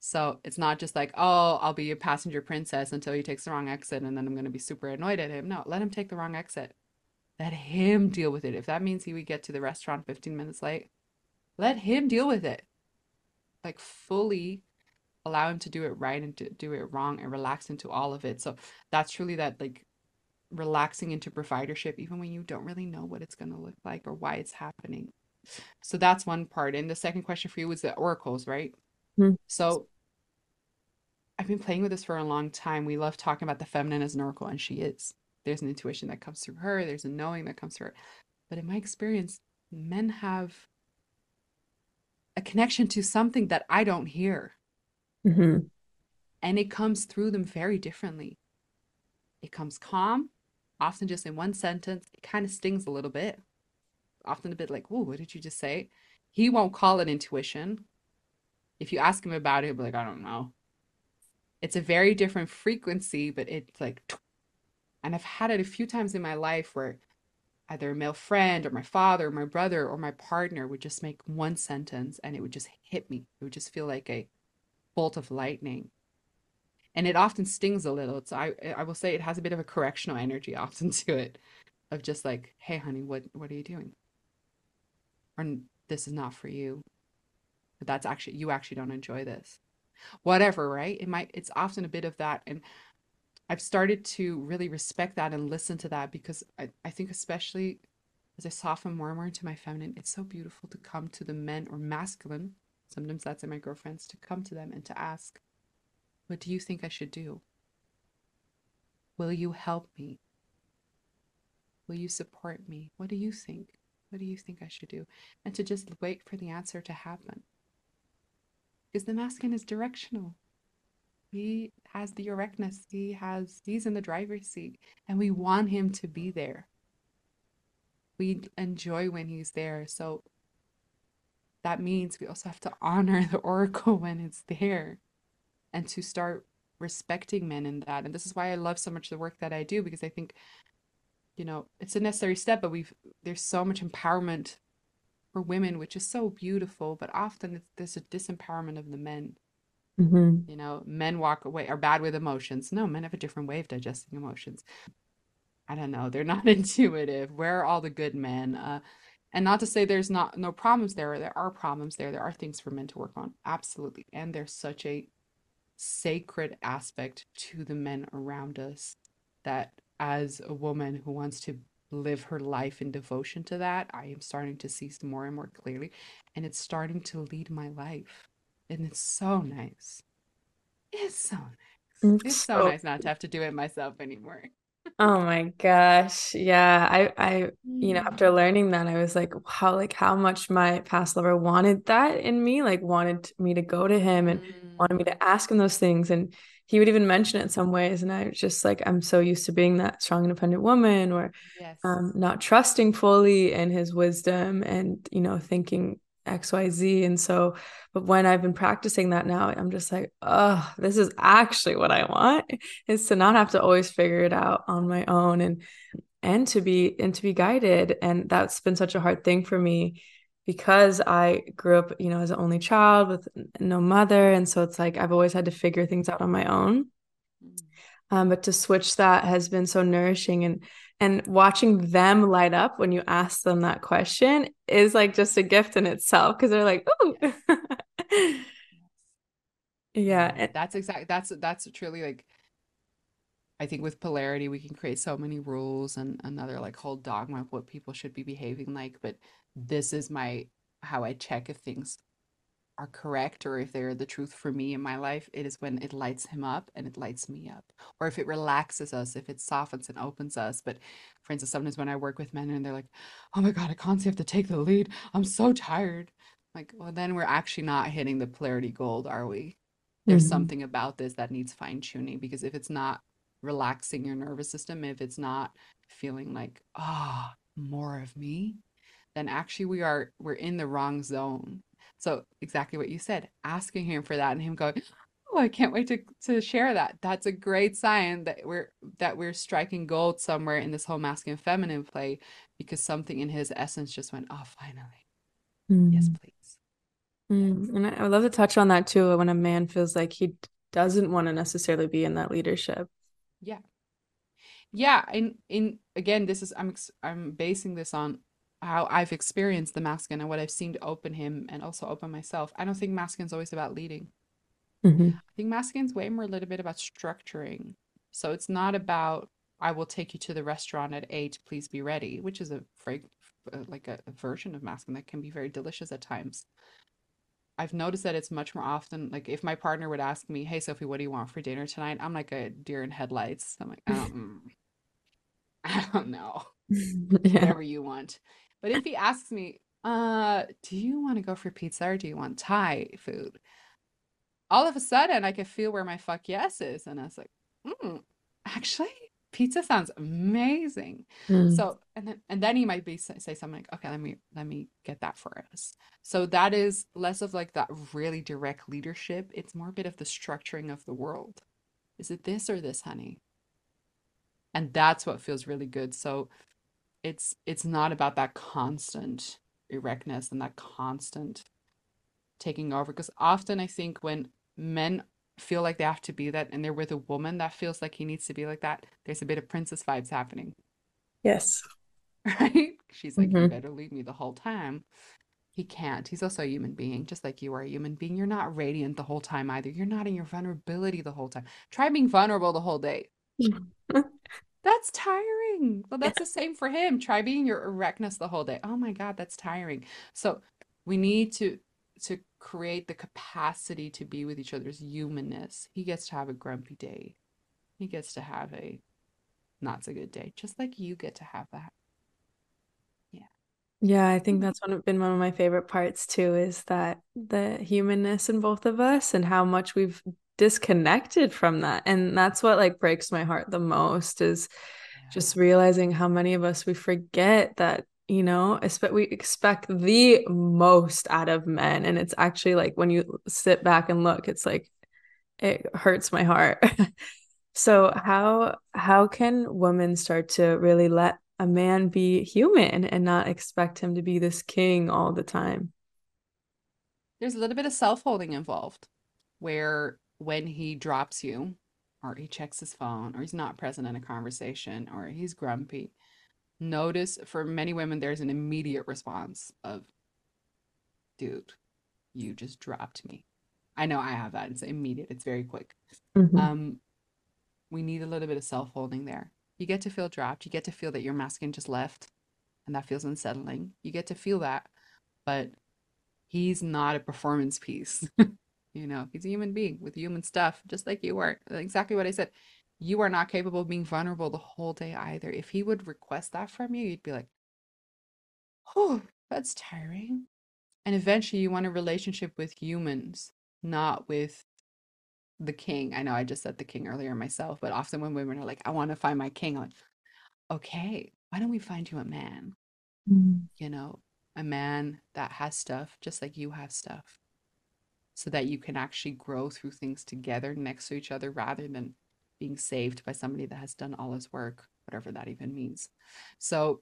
So it's not just like, oh, I'll be a passenger princess until he takes the wrong exit and then I'm going to be super annoyed at him. No, let him take the wrong exit. Let him deal with it. If that means he would get to the restaurant fifteen minutes late, let him deal with it. Like fully allow him to do it right and to do it wrong and relax into all of it. So that's truly that like relaxing into providership, even when you don't really know what it's going to look like or why it's happening. So that's one part. And the second question for you was the oracles, right? So I've been playing with this for a long time. We love talking about the feminine as an oracle, and she is. There's an intuition that comes through her. There's a knowing that comes through her. But in my experience, men have a connection to something that I don't hear. Mm-hmm. And it comes through them very differently. It comes calm, often just in one sentence. It kind of stings a little bit. Often a bit like, oh, what did you just say? He won't call it intuition. If you ask him about it, he'll be like, I don't know. It's a very different frequency, but it's like, and I've had it a few times in my life where either a male friend or my father or my brother or my partner would just make one sentence and it would just hit me. It would just feel like a bolt of lightning. And it often stings a little. So I, I will say it has a bit of a correctional energy often to it of just like, hey, honey, what, what are you doing? Or this is not for you. But that's actually, you actually don't enjoy this. Whatever, right? It might, it's often a bit of that. And I've started to really respect that and listen to that, because I, I think especially as I soften more and more into my feminine, it's so beautiful to come to the men or masculine. Sometimes that's in my girlfriends, to come to them and to ask, what do you think I should do? Will you help me? Will you support me? What do you think? What do you think I should do? And to just wait for the answer to happen. Because the masculine is directional. He has the erectness. He has, he's in the driver's seat, and we want him to be there. We enjoy when he's there. So that means we also have to honor the oracle when it's there, and to start respecting men in that. And this is why I love so much the work that I do, because I think, you know, it's a necessary step, but we've, there's so much empowerment for women, which is so beautiful, but often there's a disempowerment of the men. Mm-hmm. You know, men walk away, are bad with emotions. No, men have a different way of digesting emotions. I don't know. They're not intuitive. Where are all the good men? Uh, and not to say there's not no problems there. There are problems there. There are things for men to work on. Absolutely. And there's such a sacred aspect to the men around us that as a woman who wants to live her life in devotion to that, I am starting to see more and more clearly. And it's starting to lead my life. And it's so nice. It's so nice. It's, it's so, so nice not to have to do it myself anymore. Oh my gosh. Yeah. I, I, yeah. you know, after learning that, I was like, wow, like how much my past lover wanted that in me, like wanted me to go to him and mm. wanted me to ask him those things. And he would even mention it in some ways. And I was just like, I'm so used to being that strong, independent woman, or yes. um, not trusting fully in his wisdom and, you know, thinking X Y Z. And so, but when I've been practicing that now, I'm just like, oh, this is actually what I want, is to not have to always figure it out on my own, and and to be and to be guided. And that's been such a hard thing for me, because I grew up, you know, as an only child with no mother. And so it's like I've always had to figure things out on my own. Um, but to switch that has been so nourishing, and and watching them light up when you ask them that question is like just a gift in itself, because they're like, "Ooh, yes. yes. yeah." And that's exactly that's that's truly like, I think with polarity we can create so many rules and another like whole dogma of what people should be behaving like. But this is my how I check if things are correct, or if they're the truth for me in my life. It is when it lights him up and it lights me up, or if it relaxes us, if it softens and opens us. But for instance, sometimes when I work with men and they're like, oh my God, I constantly have to take the lead, I'm so tired. Like, well, then we're actually not hitting the polarity gold, are we? There's mm-hmm. something about this that needs fine tuning, because if it's not relaxing your nervous system, if it's not feeling like, ah, oh, more of me, then actually we are, we're in the wrong zone. So exactly what you said, asking him for that and him going, oh, I can't wait to, to share that. That's a great sign that we're that we're striking gold somewhere in this whole masculine feminine play, because something in his essence just went, oh, finally. Mm. Yes, please. Mm. Yes. And I would love to touch on that too, when a man feels like he doesn't want to necessarily be in that leadership. Yeah. Yeah. And in again, this is I'm I'm basing this on how I've experienced the masculine and what I've seen to open him and also open myself. I don't think masculine's always about leading. Mm-hmm. I think masculine's way more a little bit about structuring. So it's not about, I will take you to the restaurant at eight, please be ready, which is a like a version of masculine that can be very delicious at times. I've noticed that it's much more often, like if my partner would ask me, hey, Sophie, what do you want for dinner tonight? I'm like a deer in headlights. I'm like, I don't, I don't know, yeah. whatever you want. But if he asks me, uh, do you want to go for pizza or do you want Thai food? All of a sudden, I can feel where my fuck yes is. And I was like, mm, actually, pizza sounds amazing. Mm. So, and then and then he might be say something like, okay, let me, let me get that for us. So that is less of like that really direct leadership. It's more a bit of the structuring of the world. Is it this or this, honey? And that's what feels really good. So it's it's not about that constant erectness and that constant taking over, because often I think when men feel like they have to be that and they're with a woman that feels like he needs to be like that, there's a bit of princess vibes happening. Yes. Right? She's like, mm-hmm. You better leave me the whole time. He can't. He's also a human being, just like you are a human being. You're not radiant the whole time either. You're not in your vulnerability the whole time. Try being vulnerable the whole day. That's tiring. Well, that's the same for him. Try being your erectness the whole day. Oh my God, that's tiring. So we need to to create the capacity to be with each other's humanness. He gets to have a grumpy day. He gets to have a not so good day, just like you get to have that. Yeah, I think that's one of, been one of my favorite parts too, is that the humanness in both of us and how much we've disconnected from that. And that's what like breaks my heart the most, is yeah. just realizing how many of us, we forget that, you know, we expect the most out of men. And it's actually like when you sit back and look, it's like, it hurts my heart. So how, how can women start to really let a man be human and not expect him to be this king all the time? There's a little bit of self-holding involved, where when he drops you or he checks his phone or he's not present in a conversation or he's grumpy, notice for many women, there's an immediate response of, dude, you just dropped me. I know I have that. It's immediate. It's very quick. Mm-hmm. Um, we need a little bit of self-holding there. You get to feel dropped. You get to feel that your masculine just left, and that feels unsettling. You get to feel that, but he's not a performance piece. You know, he's a human being with human stuff, just like you are. Exactly what I said. You are not capable of being vulnerable the whole day either. If he would request that from you, you'd be like, oh, that's tiring. And eventually you want a relationship with humans, not with the king. I know I just said the king earlier myself, but often when women are like, I want to find my king, I'm like, okay, why don't we find you a man? Mm-hmm. You know, a man that has stuff just like you have stuff, so that you can actually grow through things together next to each other, rather than being saved by somebody that has done all his work, whatever that even means. So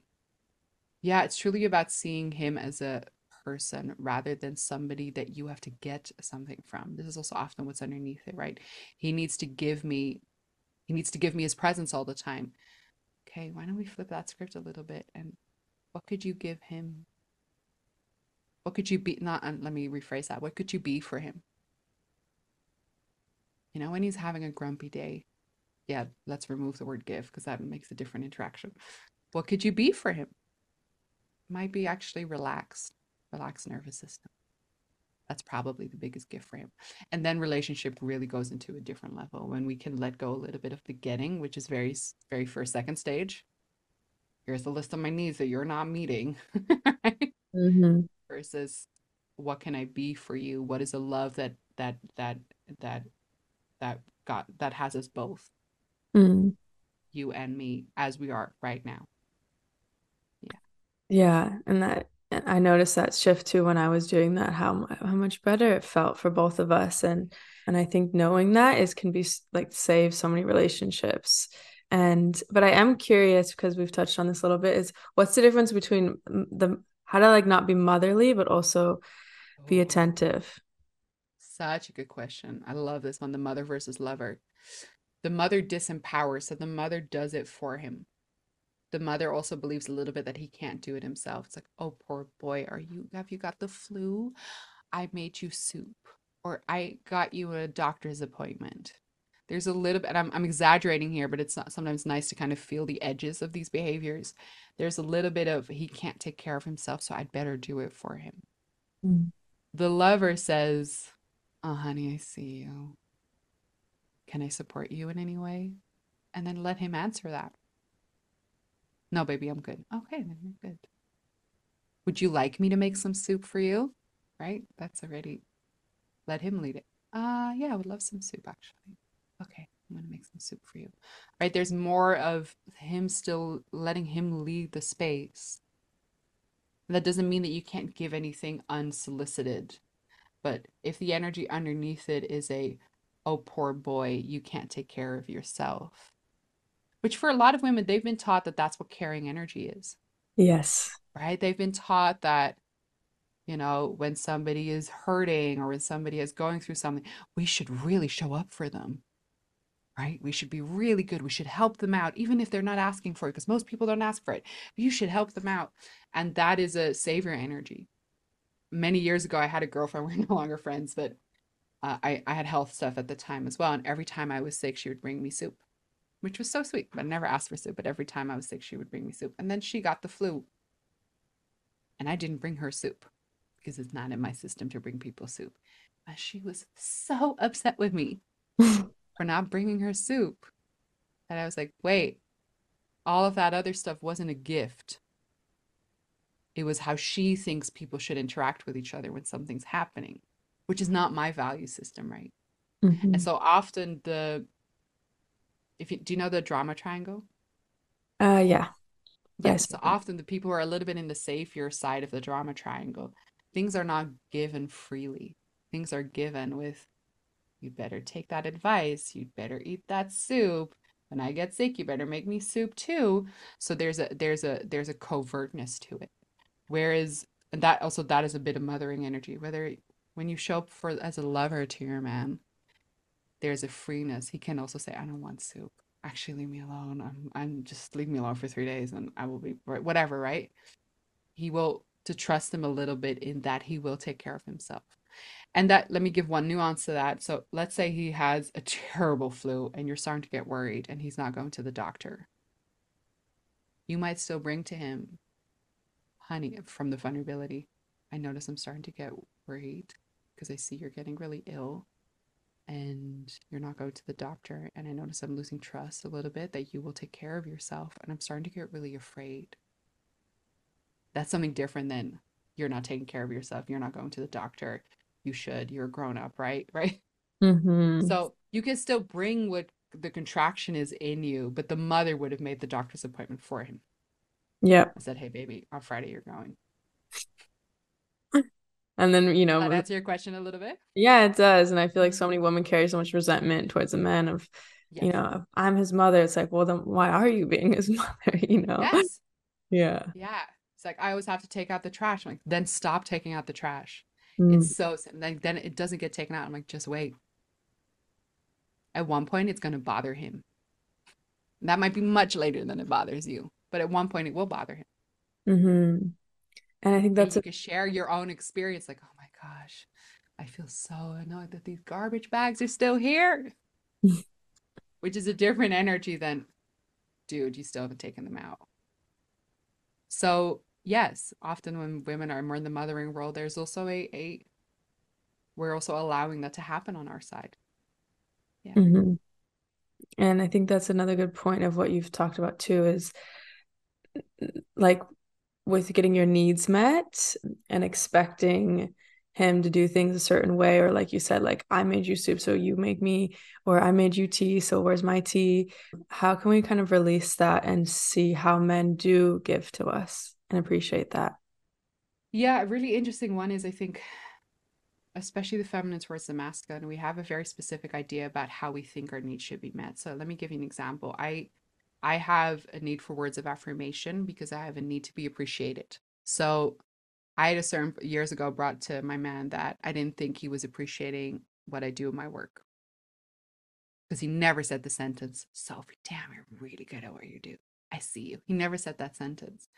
yeah, it's truly about seeing him as a person rather than somebody that you have to get something from. This is also often what's underneath it, right? He needs to give me, he needs to give me his presence all the time. Okay, why don't we flip that script a little bit? And what could you give him? What could you be, not, let me rephrase that. What could you be for him? You know, when he's having a grumpy day, yeah, let's remove the word give, because that makes a different interaction. What could you be for him? Might be actually relaxed. Relaxed nervous system. That's probably the biggest gift for him. And then relationship really goes into a different level when we can let go a little bit of the getting, which is very, very first, second stage. Here's the list of my needs that you're not meeting. Right? Mm-hmm. Versus, what can I be for you? What is a love that that that that that got that has us both, mm. you and me, as we are right now. Yeah. Yeah, and that. And I noticed that shift too when I was doing that, how how much better it felt for both of us. And and I think knowing that is can be like save so many relationships. And but I am curious, because we've touched on this a little bit, is what's the difference between the how to like not be motherly but also be attentive? Such a good question. I love this one, the mother versus lover. The mother disempowers, so the mother does it for him. The mother also believes a little bit that he can't do it himself. It's like, oh, poor boy, are you, have you got the flu? I made you soup, or I got you a doctor's appointment. There's a little bit, and I'm, I'm exaggerating here, but it's not, sometimes nice to kind of feel the edges of these behaviors. There's a little bit of, he can't take care of himself, so I'd better do it for him. Mm. The lover says, oh, honey, I see you. Can I support you in any way? And then let him answer that. No, baby, I'm good. Okay, then you're good. Would you like me to make some soup for you? Right? That's already, let him lead it. Uh, yeah, I would love some soup, actually. Okay, I'm going to make some soup for you. Right? There's more of him still letting him lead the space. That doesn't mean that you can't give anything unsolicited. But if the energy underneath it is a, oh, poor boy, you can't take care of yourself. Which for a lot of women, they've been taught that that's what caring energy is. Yes. Right? They've been taught that, you know, when somebody is hurting or when somebody is going through something, we should really show up for them. Right? We should be really good. We should help them out, even if they're not asking for it, because most people don't ask for it. You should help them out. And that is a savior energy. Many years ago, I had a girlfriend. We're no longer friends, but uh, I, I had health stuff at the time as well. And every time I was sick, she would bring me soup, which was so sweet. But I never asked for soup. But every time I was sick, she would bring me soup. And then she got the flu. And I didn't bring her soup because it's not in my system to bring people soup. But she was so upset with me for not bringing her soup. And I was like, wait, all of that other stuff wasn't a gift. It was how she thinks people should interact with each other when something's happening, which is not my value system, right? Mm-hmm. And so often the, if you, do you know the drama triangle? Uh, yeah. Yes. Yeah, so often the people who are a little bit in the savior side of the drama triangle, things are not given freely. Things are given with, you'd better take that advice. You'd better eat that soup. When I get sick, you better make me soup too. So there's a, there's a, there's a covertness to it. Whereas, and that also, that is a bit of mothering energy, whether when you show up for as a lover to your man, there's a freeness. He can also say, I don't want soup. Actually, leave me alone. I'm, I'm just leave me alone for three days and I will be whatever, right? He will, to trust him a little bit in that he will take care of himself. And that, let me give one nuance to that. So let's say he has a terrible flu and you're starting to get worried and he's not going to the doctor. You might still bring to him, honey, from the vulnerability, I notice I'm starting to get worried because I see you're getting really ill and you're not going to the doctor. And I notice I'm losing trust a little bit that you will take care of yourself. And I'm starting to get really afraid. That's something different than you're not taking care of yourself. You're not going to the doctor. You should. You're a grown up, right? Right. Mm-hmm. So you can still bring what the contraction is in you, but the mother would have made the doctor's appointment for him. Yeah. I said, hey, baby, on Friday you're going. And then, you know, that answer your question a little bit? Yeah, it does. And I feel like so many women carry so much resentment towards a man of, yes. You know, I'm his mother. It's like, well, then why are you being his mother? You know? Yes. Yeah. Yeah. It's like, I always have to take out the trash. I'm like, then stop taking out the trash. Mm. It's so, like, then it doesn't get taken out. I'm like, just wait. At one point, it's going to bother him. And that might be much later than it bothers you. But at one point, it will bother him. Mm-hmm. And I think that's... And you a- can share your own experience. Like, oh my gosh, I feel so annoyed that these garbage bags are still here. Which is a different energy than, dude, you still haven't taken them out. So, yes, often when women are more in the mothering role, there's also a... a we're also allowing that to happen on our side. Yeah. Mm-hmm. And I think that's another good point of what you've talked about too is... like with getting your needs met and expecting him to do things a certain way, or like you said, like I made you soup so you make me, or I made you tea so where's my tea? How can we kind of release that and see how men do give to us and appreciate that? Yeah, a really interesting one is, I think, especially the feminine towards the masculine, we have a very specific idea about how we think our needs should be met. So let me give you an example. I I have a need for words of affirmation because I have a need to be appreciated. So I had a certain years ago brought to my man that I didn't think he was appreciating what I do in my work. Because he never said the sentence, Sophie, damn, you're really good at what you do. I see you. He never said that sentence.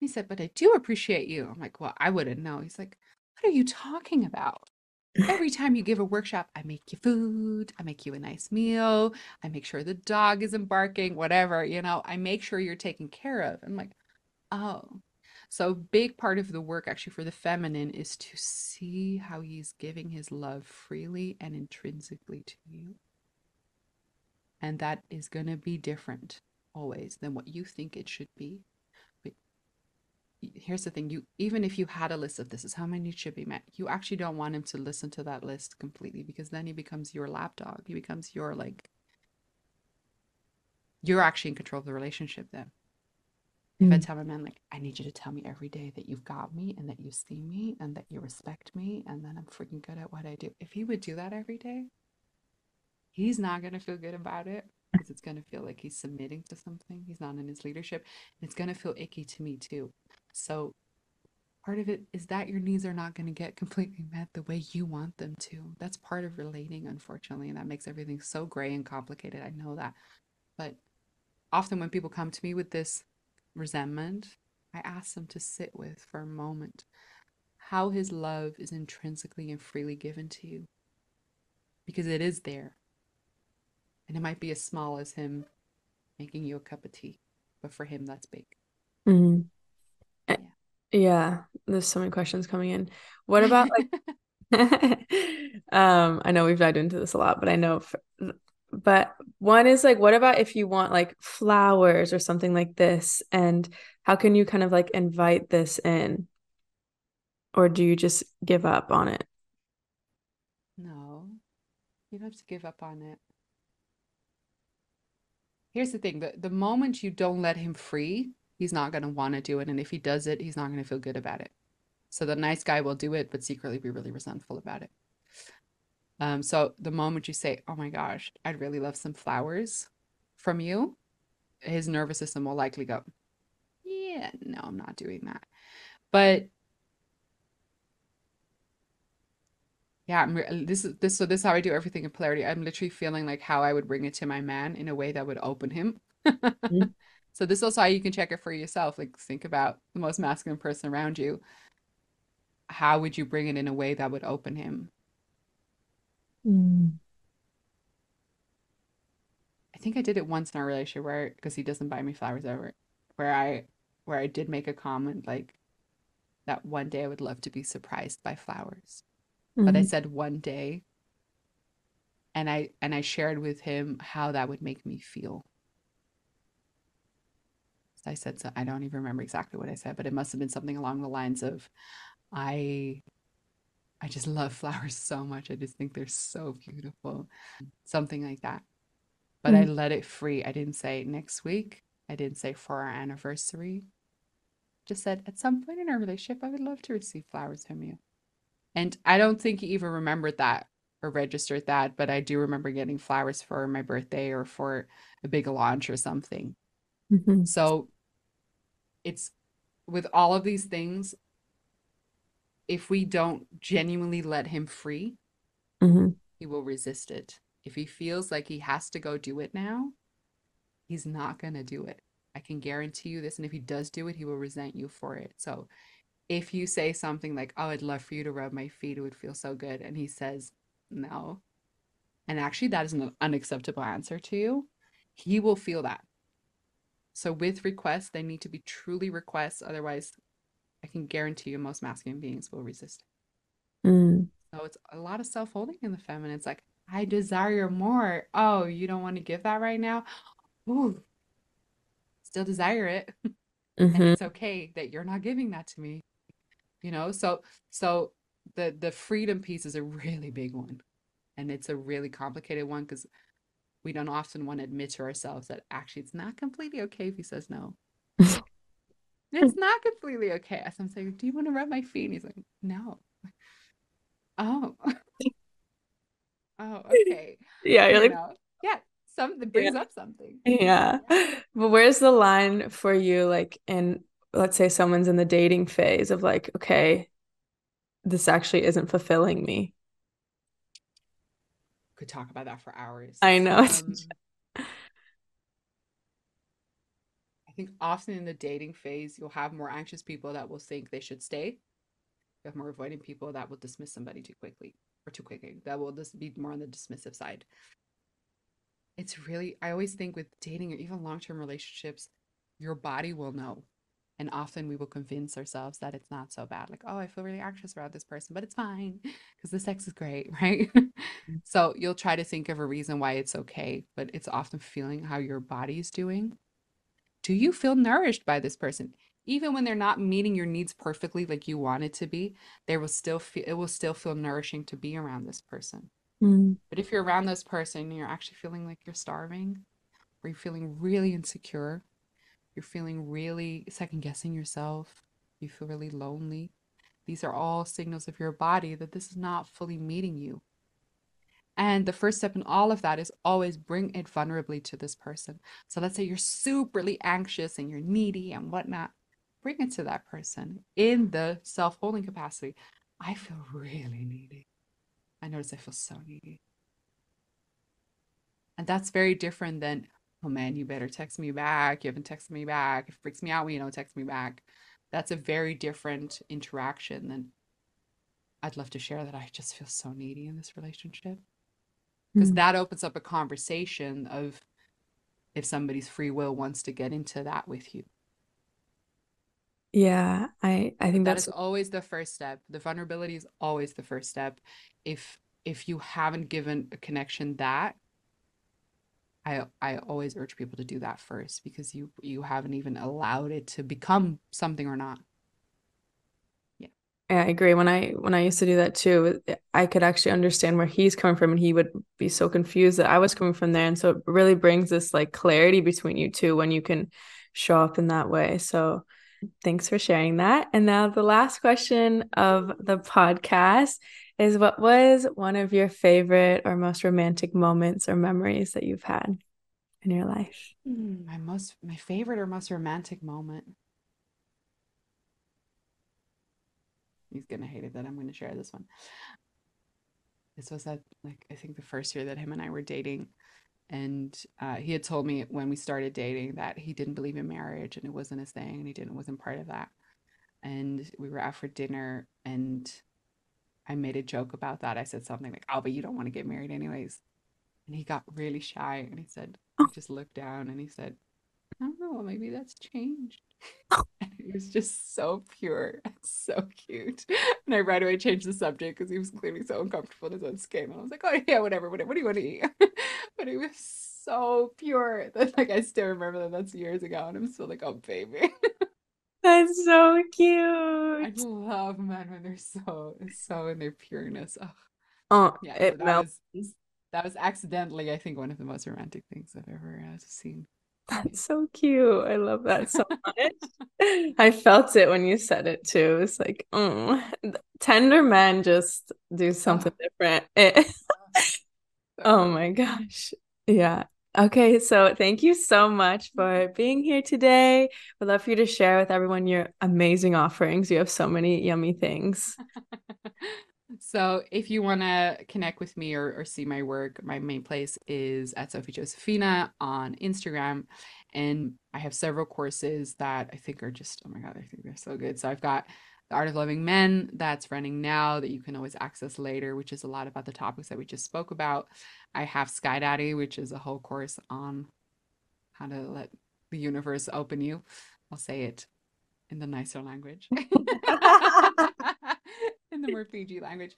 He said, but I do appreciate you. I'm like, well, I wouldn't know. He's like, what are you talking about? Every time you give a workshop, I make you food, I make you a nice meal, I make sure the dog isn't barking, whatever, you know, I make sure you're taken care of. I'm like, oh. So a big part of the work actually for the feminine is to see how he's giving his love freely and intrinsically to you. And that is going to be different always than what you think it should be. Here's the thing, you even if you had a list of this is how my needs should be met, you actually don't want him to listen to that list completely, because then he becomes your lapdog. He becomes your, like, you're actually in control of the relationship then. Mm-hmm. If I tell my man, like, I need you to tell me every day that you've got me and that you see me and that you respect me and that I'm freaking good at what I do. If he would do that every day, he's not going to feel good about it because it's going to feel like he's submitting to something. He's not in his leadership. It's going to feel icky to me too. So part of it is that your needs are not going to get completely met the way you want them to. That's part of relating, unfortunately, and that makes everything so gray and complicated. I know that. But often when people come to me with this resentment, I ask them to sit with for a moment how his love is intrinsically and freely given to you, because it is there. And it might be as small as him making you a cup of tea, but for him, that's big. Mm-hmm. Yeah. Yeah, there's so many questions coming in. What about like, um, I know we've dived into this a lot, but I know, for, but one is like, what about if you want like flowers or something like this, and how can you kind of like invite this in, or do you just give up on it? No, you don't have to give up on it. Here's the thing, the, the moment you don't let him free, he's not going to want to do it. And if he does it, he's not going to feel good about it. So the nice guy will do it, but secretly be really resentful about it. Um, so the moment you say, oh my gosh, I'd really love some flowers from you, his nervous system will likely go, yeah, no, I'm not doing that. But yeah, I'm, this is this. So this is how I do everything in polarity. I'm literally feeling like how I would bring it to my man in a way that would open him. Mm-hmm. So this is also how you can check it for yourself. Like, think about the most masculine person around you. How would you bring it in a way that would open him? Mm. I think I did it once in our relationship where, because he doesn't buy me flowers ever, where I where I did make a comment like that one day I would love to be surprised by flowers. Mm-hmm. But I said one day. And I and I shared with him how that would make me feel. I said, so I don't even remember exactly what I said, but it must have been something along the lines of, I, I just love flowers so much. I just think they're so beautiful, something like that. But mm-hmm. I let it free. I didn't say next week. I didn't say for our anniversary. Just said at some point in our relationship, I would love to receive flowers from you. And I don't think he even remembered that or registered that, but I do remember getting flowers for my birthday or for a big launch or something. Mm-hmm. So it's with all of these things, if we don't genuinely let him free, mm-hmm. he will resist it. If he feels like he has to go do it now, he's not going to do it. I can guarantee you this. And if he does do it, he will resent you for it. So if you say something like, oh, I'd love for you to rub my feet, it would feel so good, and he says no, and actually that is an unacceptable answer to you, he will feel that. So with requests, they need to be truly requests. Otherwise, I can guarantee you most masculine beings will resist. Mm. So it's a lot of self-holding in the feminine. It's like, I desire more. Oh, you don't want to give that right now? Ooh, still desire it. Mm-hmm. And it's okay that you're not giving that to me. You know, so so the the freedom piece is a really big one. And it's a really complicated one because we don't often want to admit to ourselves that actually it's not completely okay if he says no. It's not completely okay. So I'm saying, do you want to rub my feet? And he's like, no. Oh. Oh, okay. Yeah, you're you like, know. Yeah, something brings yeah. up something. Yeah. yeah. But where's the line for you, like, in, let's say someone's in the dating phase of like, okay, this actually isn't fulfilling me? Could talk about that for hours. I know. Um, I think often in the dating phase, you'll have more anxious people that will think they should stay. You have more avoidant people that will dismiss somebody too quickly or too quickly. That will just be more on the dismissive side. It's really, I always think with dating or even long-term relationships, your body will know. And often we will convince ourselves that it's not so bad. Like, oh, I feel really anxious about this person, but it's fine because the sex is great, right? So you'll try to think of a reason why it's okay, but it's often feeling how your body is doing. Do you feel nourished by this person? Even when they're not meeting your needs perfectly like you want it to be, they will still feel, it will still feel nourishing to be around this person. Mm. But if you're around this person and you're actually feeling like you're starving, or you're feeling really insecure, you're feeling really second-guessing yourself, you feel really lonely, these are all signals of your body that this is not fully meeting you. And the first step in all of that is always bring it vulnerably to this person. So let's say you're superly anxious and you're needy and whatnot. Bring it to that person in the self-holding capacity. I feel really needy. I notice I feel so needy. And that's very different than, oh man, you better text me back. You haven't texted me back. If it freaks me out when you don't text me back. That's a very different interaction than, I'd love to share that I just feel so needy in this relationship. Because mm. that opens up a conversation of if somebody's free will wants to get into that with you. Yeah, I, I think that that's is always the first step. The vulnerability is always the first step. If if you haven't given a connection that, I I always urge people to do that first, because you you haven't even allowed it to become something or not. Yeah, I agree. When I when I used to do that too, I could actually understand where he's coming from, and he would be so confused that I was coming from there. And so it really brings this like clarity between you two when you can show up in that way. So thanks for sharing that. And now the last question of the podcast is, what was one of your favorite or most romantic moments or memories that you've had in your life? My most my favorite or most romantic moment. He's going to hate it that I'm going to share this one. This was that, like, I think the first year that him and I were dating. And uh, he had told me when we started dating that he didn't believe in marriage and it wasn't his thing. And he didn't, wasn't part of that. And we were out for dinner and I made a joke about that. I said something like, oh, but you don't want to get married anyways. And he got really shy and he said, oh. He just looked down and he said, I don't know, maybe that's changed. And it was just so pure and so cute. And I right away changed the subject because he was clearly so uncomfortable in his own skin. And I was like, oh yeah, whatever, whatever. What do you want to eat? But it was so pure that, like, I still remember that. That's years ago, and I'm still like, oh baby. That's so cute. I love men when they're so so in their pureness. Oh, oh yeah, it so that melts. Was, that was accidentally, I think, one of the most romantic things I've ever uh, seen. That's so cute. I love that so much. I felt it when you said it too. It's like, mm. Tender men just do something oh. different. It- oh my gosh. Yeah. Okay. So thank you so much for being here today. We'd love for you to share with everyone your amazing offerings. You have so many yummy things. So if you want to connect with me or, or see my work, my main place is at Sophie Josefina on Instagram. And I have several courses that I think are just, oh my God, I think they're so good. So I've got The Art of Loving Men that's running now that you can always access later, which is a lot about the topics that we just spoke about. I have Sky Daddy, which is a whole course on how to let the universe open you. I'll say it in the nicer language. In the more P G language.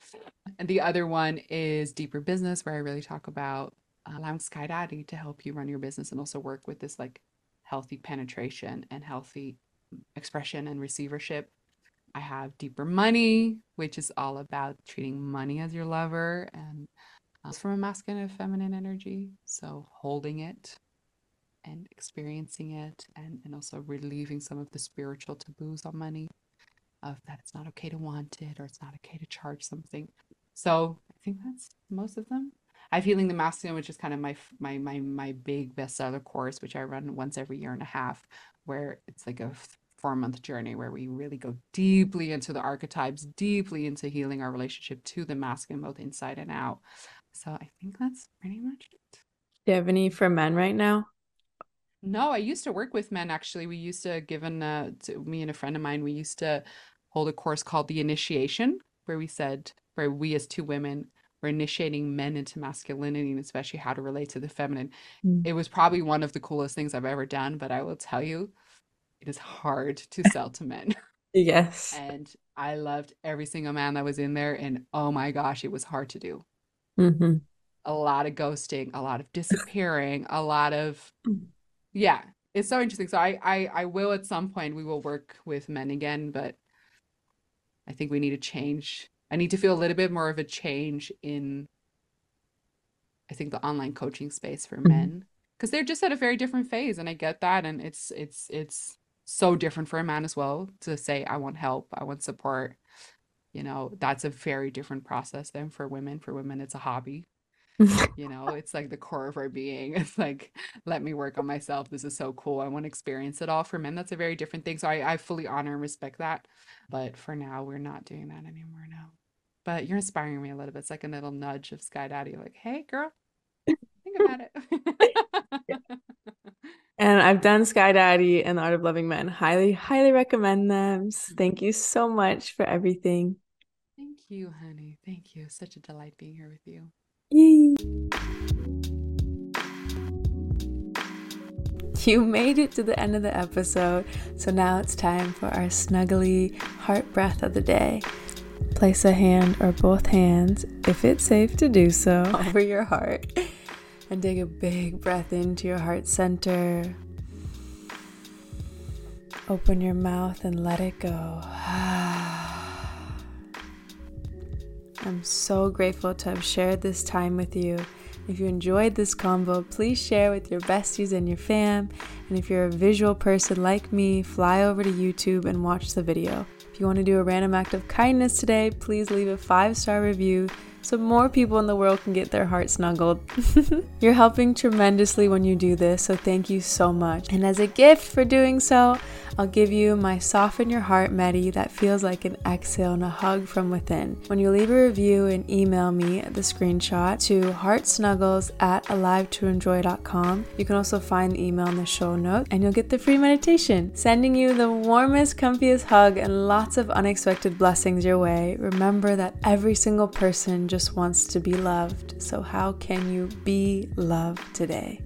And the other one is Deeper Business, where I really talk about allowing Sky Daddy to help you run your business and also work with this like healthy penetration and healthy expression and receivership. I have Deeper Money, which is all about treating money as your lover and uh, from a masculine and feminine energy. So holding it and experiencing it and, and also relieving some of the spiritual taboos on money. Of that it's not okay to want it, or it's not okay to charge something. So I think that's most of them. I have Healing the Masculine, which is kind of my my my my big bestseller course, which I run once every year and a half, where it's like a four month journey where we really go deeply into the archetypes, deeply into healing our relationship to the masculine, both inside and out. So I think that's pretty much it. Do you have any for men right now? No, I used to work with men. Actually, we used to given uh, to me and a friend of mine, we used to hold a course called The Initiation, where we said, where we as two women were initiating men into masculinity and especially how to relate to the feminine. Mm. It was probably one of the coolest things I've ever done, but I will tell you, it is hard to sell to men. Yes. And I loved every single man that was in there. And oh my gosh, it was hard to do. Mm-hmm. A lot of ghosting, a lot of disappearing, a lot of, yeah, it's so interesting. So I, I, I will at some point, we will work with men again, but I think we need a change. I need to feel a little bit more of a change in, I think, the online coaching space for men, because they're just at a very different phase. And I get that. And it's, it's, it's so different for a man as well to say, I want help. I want support. You know, that's a very different process than for women. For women, it's a hobby. You know, it's like the core of our being. It's like, let me work on myself. This is so cool. I want to experience it all. For men, that's a very different thing. So I, I fully honor and respect that. But for now, we're not doing that anymore now. But you're inspiring me a little bit. It's like a little nudge of Sky Daddy, like, hey, girl, think about it. And I've done Sky Daddy and The Art of Loving Men. Highly, highly recommend them. Thank you so much for everything. Thank you, honey. Thank you. Such a delight being here with you. Yay. You made it to the end of the episode. So now it's time for our snuggly heart breath of the day. Place a hand or both hands, if it's safe to do so, over your heart. And take a big breath into your heart center. Open your mouth and let it go. I'm so grateful to have shared this time with you. If you enjoyed this convo, please share with your besties and your fam. And if you're a visual person like me, fly over to YouTube and watch the video. If you want to do a random act of kindness today, please leave a five-star review so more people in the world can get their heart snuggled. You're helping tremendously when you do this, so thank you so much. And as a gift for doing so, I'll give you my Soften Your Heart Medi that feels like an exhale and a hug from within. When you leave a review and email me the screenshot to heart snuggles at alive to enjoy dot com, you can also find the email in the show notes, and you'll get the free meditation. Sending you the warmest, comfiest hug and lots Lots of unexpected blessings your way. Remember that every single person just wants to be loved. So how can you be loved today?